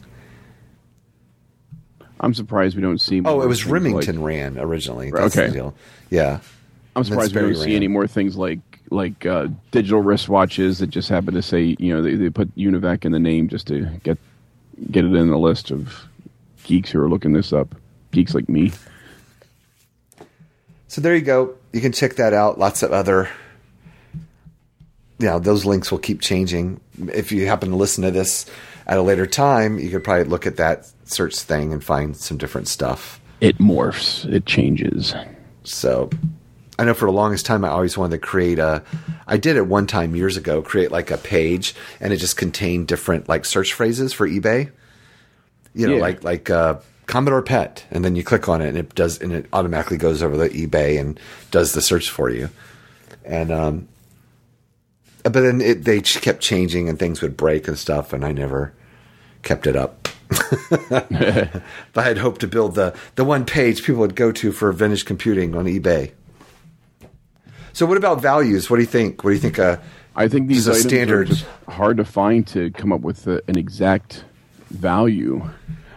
I'm surprised we don't see. More it was Remington like, Rand originally. That's okay. The deal. Yeah. I'm surprised we don't see any more things like digital wristwatches that just happen to say, you know, they put UNIVAC in the name just to get it in the list of geeks who are looking this up. Geeks like me. So there you go. You can check that out. Lots of other. Yeah, those links will keep changing. If you happen to listen to this at a later time, you could probably look at that search thing and find some different stuff. It morphs. It changes. So I know for the longest time, I always wanted to create I did it one time years ago, create like a page, and it just contained different like search phrases for eBay. You know, like Commodore PET, and then you click on it, and it automatically goes over to eBay and does the search for you. And but then they kept changing, and things would break and stuff, and I never kept it up. But I had hoped to build the one page people would go to for vintage computing on eBay. So what about values? What do you think? What do you think? I think these items standard are just hard to find to come up with an exact value.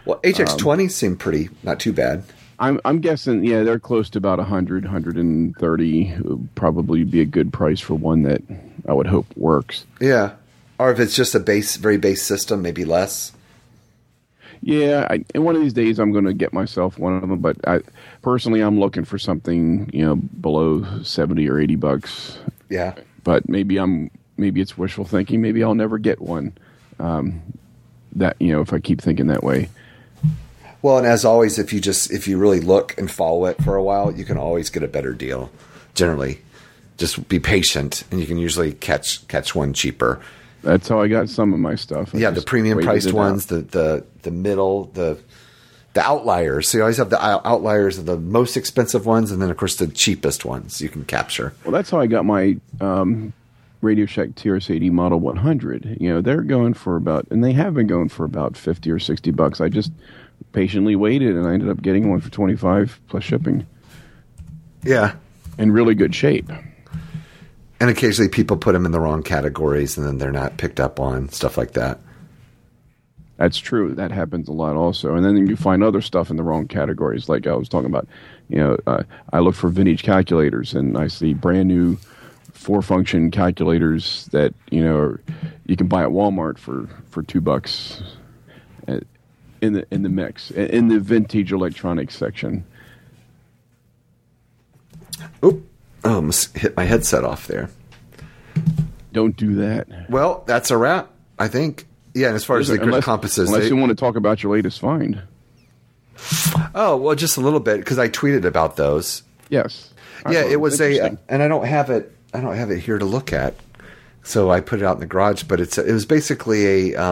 Well, HX20 seemed pretty, not too bad. I'm guessing, yeah, they're close to about 100, 130. It would probably be a good price for one that I would hope works. Yeah. Or if it's just a very base system, maybe less. Yeah. And one of these days I'm going to get myself one of them. But personally, I'm looking for something, you know, below $70 or $80. Yeah. But maybe it's wishful thinking. Maybe I'll never get one. That, you know, if I keep thinking that way. Well, and as always, if you really look and follow it for a while, you can always get a better deal. Generally, just be patient, and you can usually catch one cheaper. That's how I got some of my stuff. Yeah, the premium priced ones, the middle, the outliers. So you always have the outliers of the most expensive ones, and then of course the cheapest ones you can capture. Well, that's how I got my Radio Shack TRS-80 Model 100. You know, they're going for about, and they have been going for about $50 or $60. I just patiently waited, and I ended up getting one for $25 plus shipping. Yeah, in really good shape. And occasionally people put them in the wrong categories, and then they're not picked up on, stuff like that. That's true. That happens a lot also. And then you find other stuff in the wrong categories, like I was talking about. You know, I look for vintage calculators, and I see brand new 4-function calculators that, you know, you can buy at Walmart for $2 in the mix, in the vintage electronics section. Oop. Oh, almost hit my headset off there. Don't do that. Well, that's a wrap, I think. Yeah, and as far as the Grid Compasses... Unless you want to talk about your latest find. Oh, well, just a little bit, because I tweeted about those. Yes. Yeah, it was and I don't have it here to look at, so I put it out in the garage. But it was basically a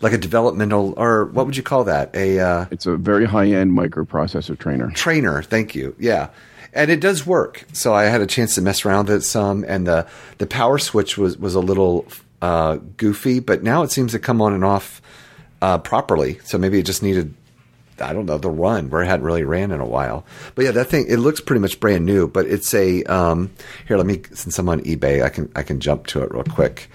developmental, or what would you call that? It's a very high-end microprocessor trainer. Trainer, thank you. Yeah, and it does work. So I had a chance to mess around with it some, and the power switch was a little goofy, but now it seems to come on and off properly. So maybe it just needed, I don't know, the run, where it hadn't really ran in a while. But yeah, that thing, it looks pretty much brand new, but it's a, here, let me, since I'm on eBay, I can jump to it real quick.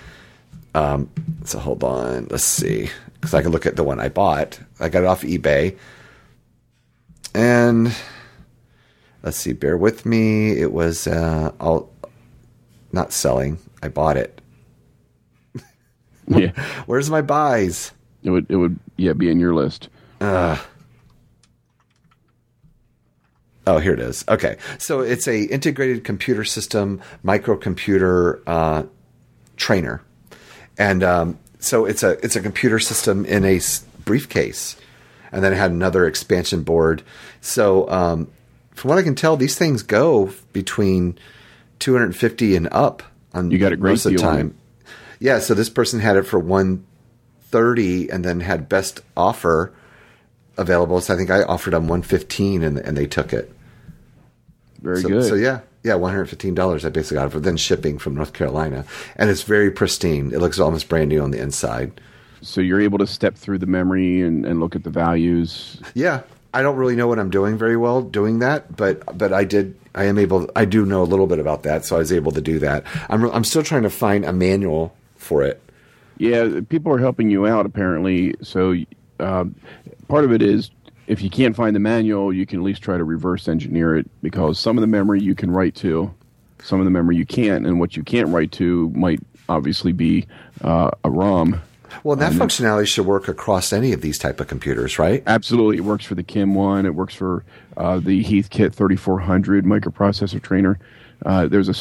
So hold on, let's see. Cause I can look at the one I bought. I got it off eBay, and let's see, bear with me. It was, not selling. I bought it. Yeah. Where's my buys? It would be in your list. Oh, here it is. Okay. So it's a integrated computer system, microcomputer trainer. And so it's a computer system in a briefcase. And then it had another expansion board. So from what I can tell, these things go between $250 and up on, you got a great most of the time. Yeah, so this person had it for $130 and then had best offer available. So I think I offered them $115 and they took it. Very good. So yeah, $115 I basically got it for, then shipping from North Carolina, and it's very pristine. It looks almost brand new on the inside. So you're able to step through the memory and look at the values. Yeah, I don't really know what I'm doing very well doing that, but I do know a little bit about that, so I was able to do that. I'm still trying to find a manual for it. Yeah, people are helping you out apparently. So part of it is, if you can't find the manual, you can at least try to reverse engineer it, because some of the memory you can write to, some of the memory you can't, and what you can't write to might obviously be a ROM. Well, that functionality should work across any of these type of computers, right? Absolutely. It works for the KIM 1. It works for the Heathkit 3400 microprocessor trainer.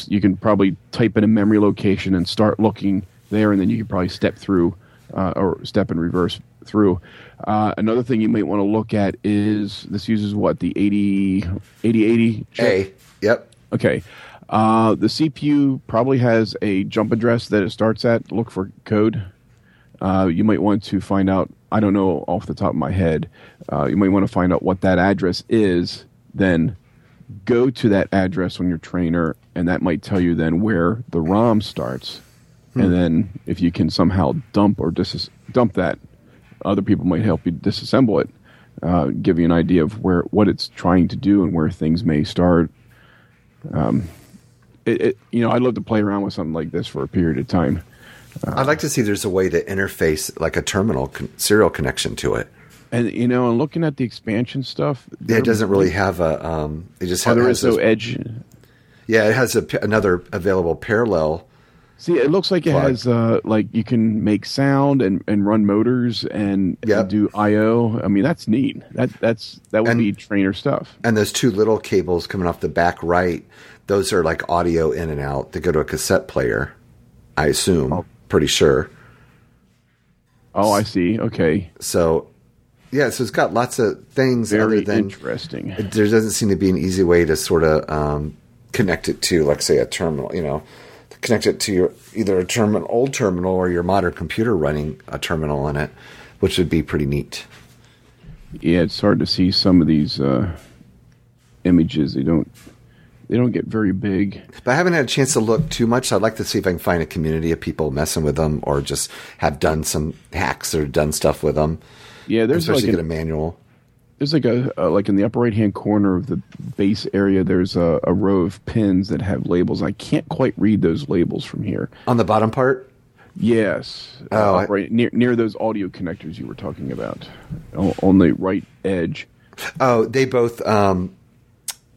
You can probably type in a memory location and start looking there, and then you can probably step through or step in reverse through. Another thing you might want to look at is this uses what? The 8080 chip? A. Yep. Okay. The CPU probably has a jump address that it starts at. Look for code. You might want to find out, I don't know off the top of my head, you might want to find out what that address is, then go to that address on your trainer, and that might tell you then where the ROM starts. And then if you can somehow dump that, other people might help you disassemble it, give you an idea of what it's trying to do and where things may start. I'd love to play around with something like this for a period of time. I'd like to see there's a way to interface like a terminal serial connection to it. And and looking at the expansion stuff, it doesn't really have a. It just has no edge. Yeah, it has another available parallel. See, it looks like it has like you can make sound and run motors and do I/O. I mean, that's neat. That would be trainer stuff. And those two little cables coming off the back right, those are like audio in and out that go to a cassette player, I assume. Oh. Pretty sure. Oh, I see. Okay. So, yeah, so it's got lots of things. Very other than interesting. There doesn't seem to be an easy way to sort of connect it to, like, say, a terminal. Connect it to your either old terminal or your modern computer running a terminal in it, which would be pretty neat. Yeah, it's hard to see some of these images. They don't get very big. But I haven't had a chance to look too much. I'd like to see if I can find a community of people messing with them or just have done some hacks or done stuff with them. Yeah, there's especially like get a manual. There's like a like in the upper right-hand corner of the base area, there's a row of pins that have labels. I can't quite read those labels from here. On the bottom part? Yes. Oh, right near those audio connectors you were talking about on the right edge. Oh, they both...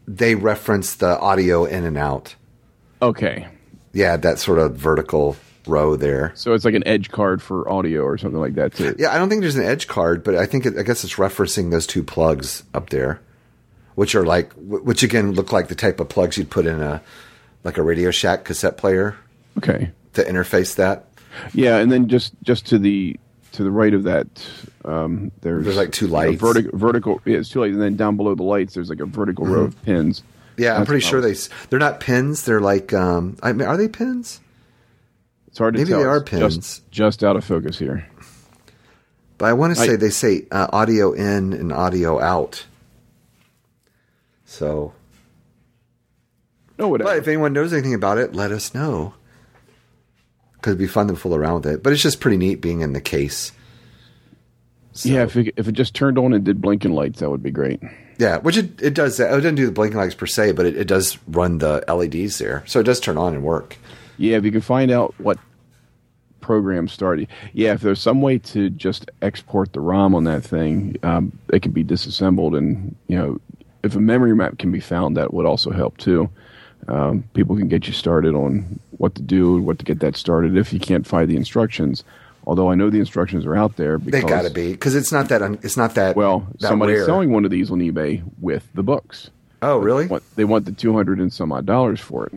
They reference the audio in and out. Okay. Yeah, that sort of vertical row there. So it's like an edge card for audio or something like that too. Yeah, I don't think there's an edge card, but I guess it's referencing those two plugs up there, which are like, which again look like the type of plugs you'd put in a Radio Shack cassette player. Okay. To interface that. Yeah, and then just to the right of that, there's like two lights. Vertical. Yeah, it's two lights, and then down below the lights, there's like a vertical row of pins. Yeah, I'm pretty sure they're not pins. They're like, I mean, are they pins? It's hard to tell. Maybe they are pins. Just out of focus here. But I want to say they say audio in and audio out. So, no, whatever. But if anyone knows anything about it, let us know. Because it'd be fun to fool around with it. But it's just pretty neat being in the case. So. Yeah, if it just turned on and did blinking lights, that would be great. Yeah, which it does that. It doesn't do the blinking lights per se, but it does run the LEDs there. So it does turn on and work. Yeah, if you can find out what program started. Yeah, if there's some way to just export the ROM on that thing, it could be disassembled. And, if a memory map can be found, that would also help too. People can get you started on what to do, what to get that started if you can't find the instructions. Although I know the instructions are out there. They got to be, because it's not that somebody's rare. Selling one of these on eBay with the books. Oh, really? They want the $200 and some odd for it.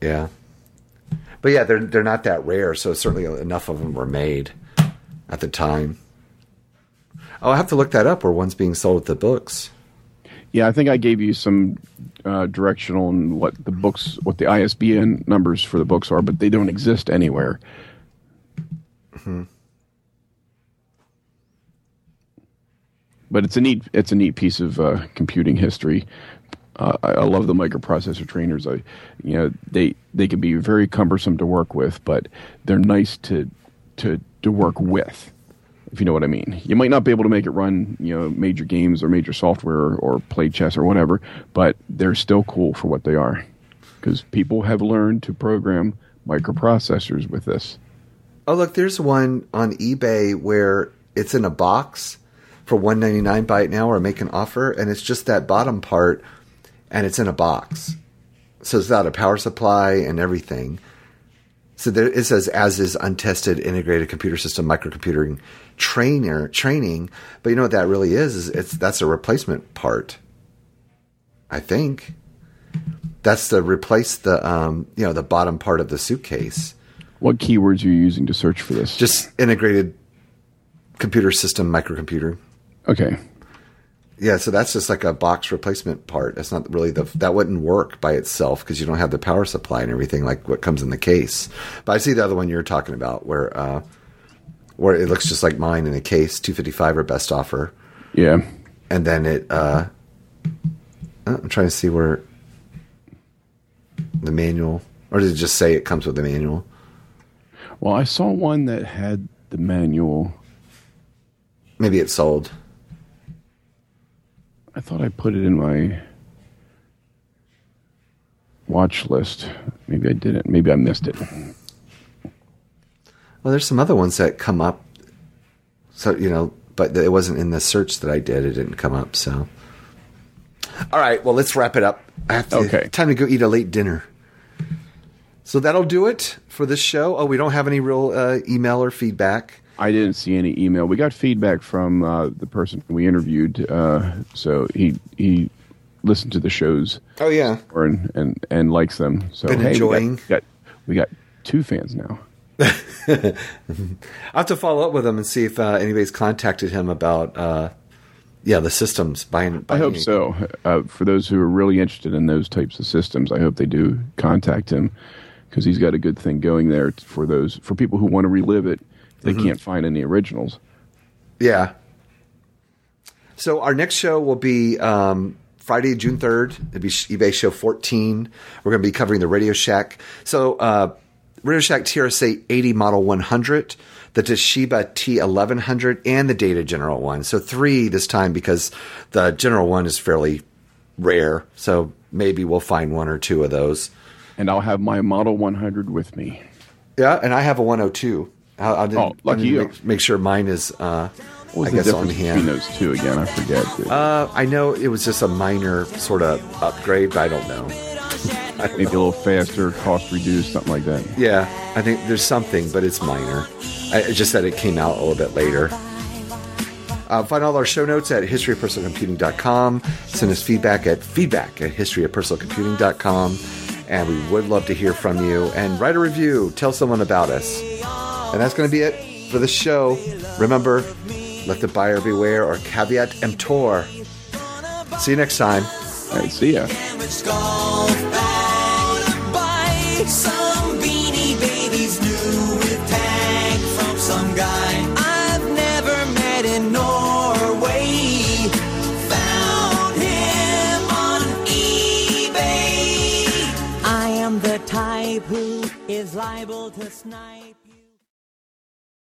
Yeah, but yeah, they're not that rare, so certainly enough of them were made at the time. Oh, I have to look that up. Where one's being sold with the books. Yeah, I think I gave you some direction on what the books, what the ISBN numbers for the books are, but they don't exist anywhere. Mm-hmm. But it's a neat piece of computing history. I love the microprocessor trainers. They can be very cumbersome to work with, but they're nice to work with. If you know what I mean. You might not be able to make it run, major games or major software or play chess or whatever, but they're still cool for what they are. Because people have learned to program microprocessors with this. Oh, look, there's one on eBay where It's in a box for $199, buy it now or make an offer. And it's just that bottom part, and it's in a box. So it's got a power supply and everything. So there, it says, as is untested integrated computer system microcomputing training. But you know what that really is that's a replacement part. I think that's to replace the the bottom part of the suitcase. What keywords are you using to search for this? Just integrated computer system microcomputer. Okay. Yeah, so that's just like a box replacement part. That's not really that wouldn't work by itself because you don't have the power supply and everything like what comes in the case. But I see the other one you're talking about where it looks just like mine in a case, $255 or best offer. Yeah. And then it I'm trying to see where the manual, or did it just say it comes with the manual? Well, I saw one that had the manual. Maybe it sold. I thought I put it in my watch list. Maybe I didn't. Maybe I missed it. Well, there's some other ones that come up. So, but it wasn't in the search that I did. It didn't come up. So, all right. Well, let's wrap it up. I have to. Okay. Time to go eat a late dinner. So that'll do it for this show. Oh, we don't have any real email or feedback. I didn't see any email. We got feedback from the person we interviewed, so he listened to the shows. Oh yeah, and likes them. So been enjoying. We got two fans now. I'll have to follow up with him and see if anybody's contacted him about the systems. I hope so. For those who are really interested in those types of systems, I hope they do contact him because he's got a good thing going there for people who want to relive it. They can't find any originals. Yeah. So our next show will be Friday, June 3rd. It'll be eBay Show 14. We're going to be covering the Radio Shack. So Radio Shack TRS-8 80 Model 100, the Toshiba T1100, and the Data General One. So three this time because the General One is fairly rare. So maybe we'll find one or two of those. And I'll have my Model 100 with me. Yeah, and I have a 102. Make sure mine is, on hand. Between those two again, I forget. I know it was just a minor sort of upgrade, but I don't know. Maybe a little faster, cost reduced, something like that. Yeah, I think there's something, but it's minor. I just said it came out a little bit later. Find all our show notes at historyofpersonalcomputing.com. Send us feedback at feedback@historyofpersonalcomputing.com. And we would love to hear from you. And write a review. Tell someone about us. And that's going to be it for the show. Remember, let the buyer beware or caveat emptor. See you next time. All right, see ya. Who is liable to snipe you.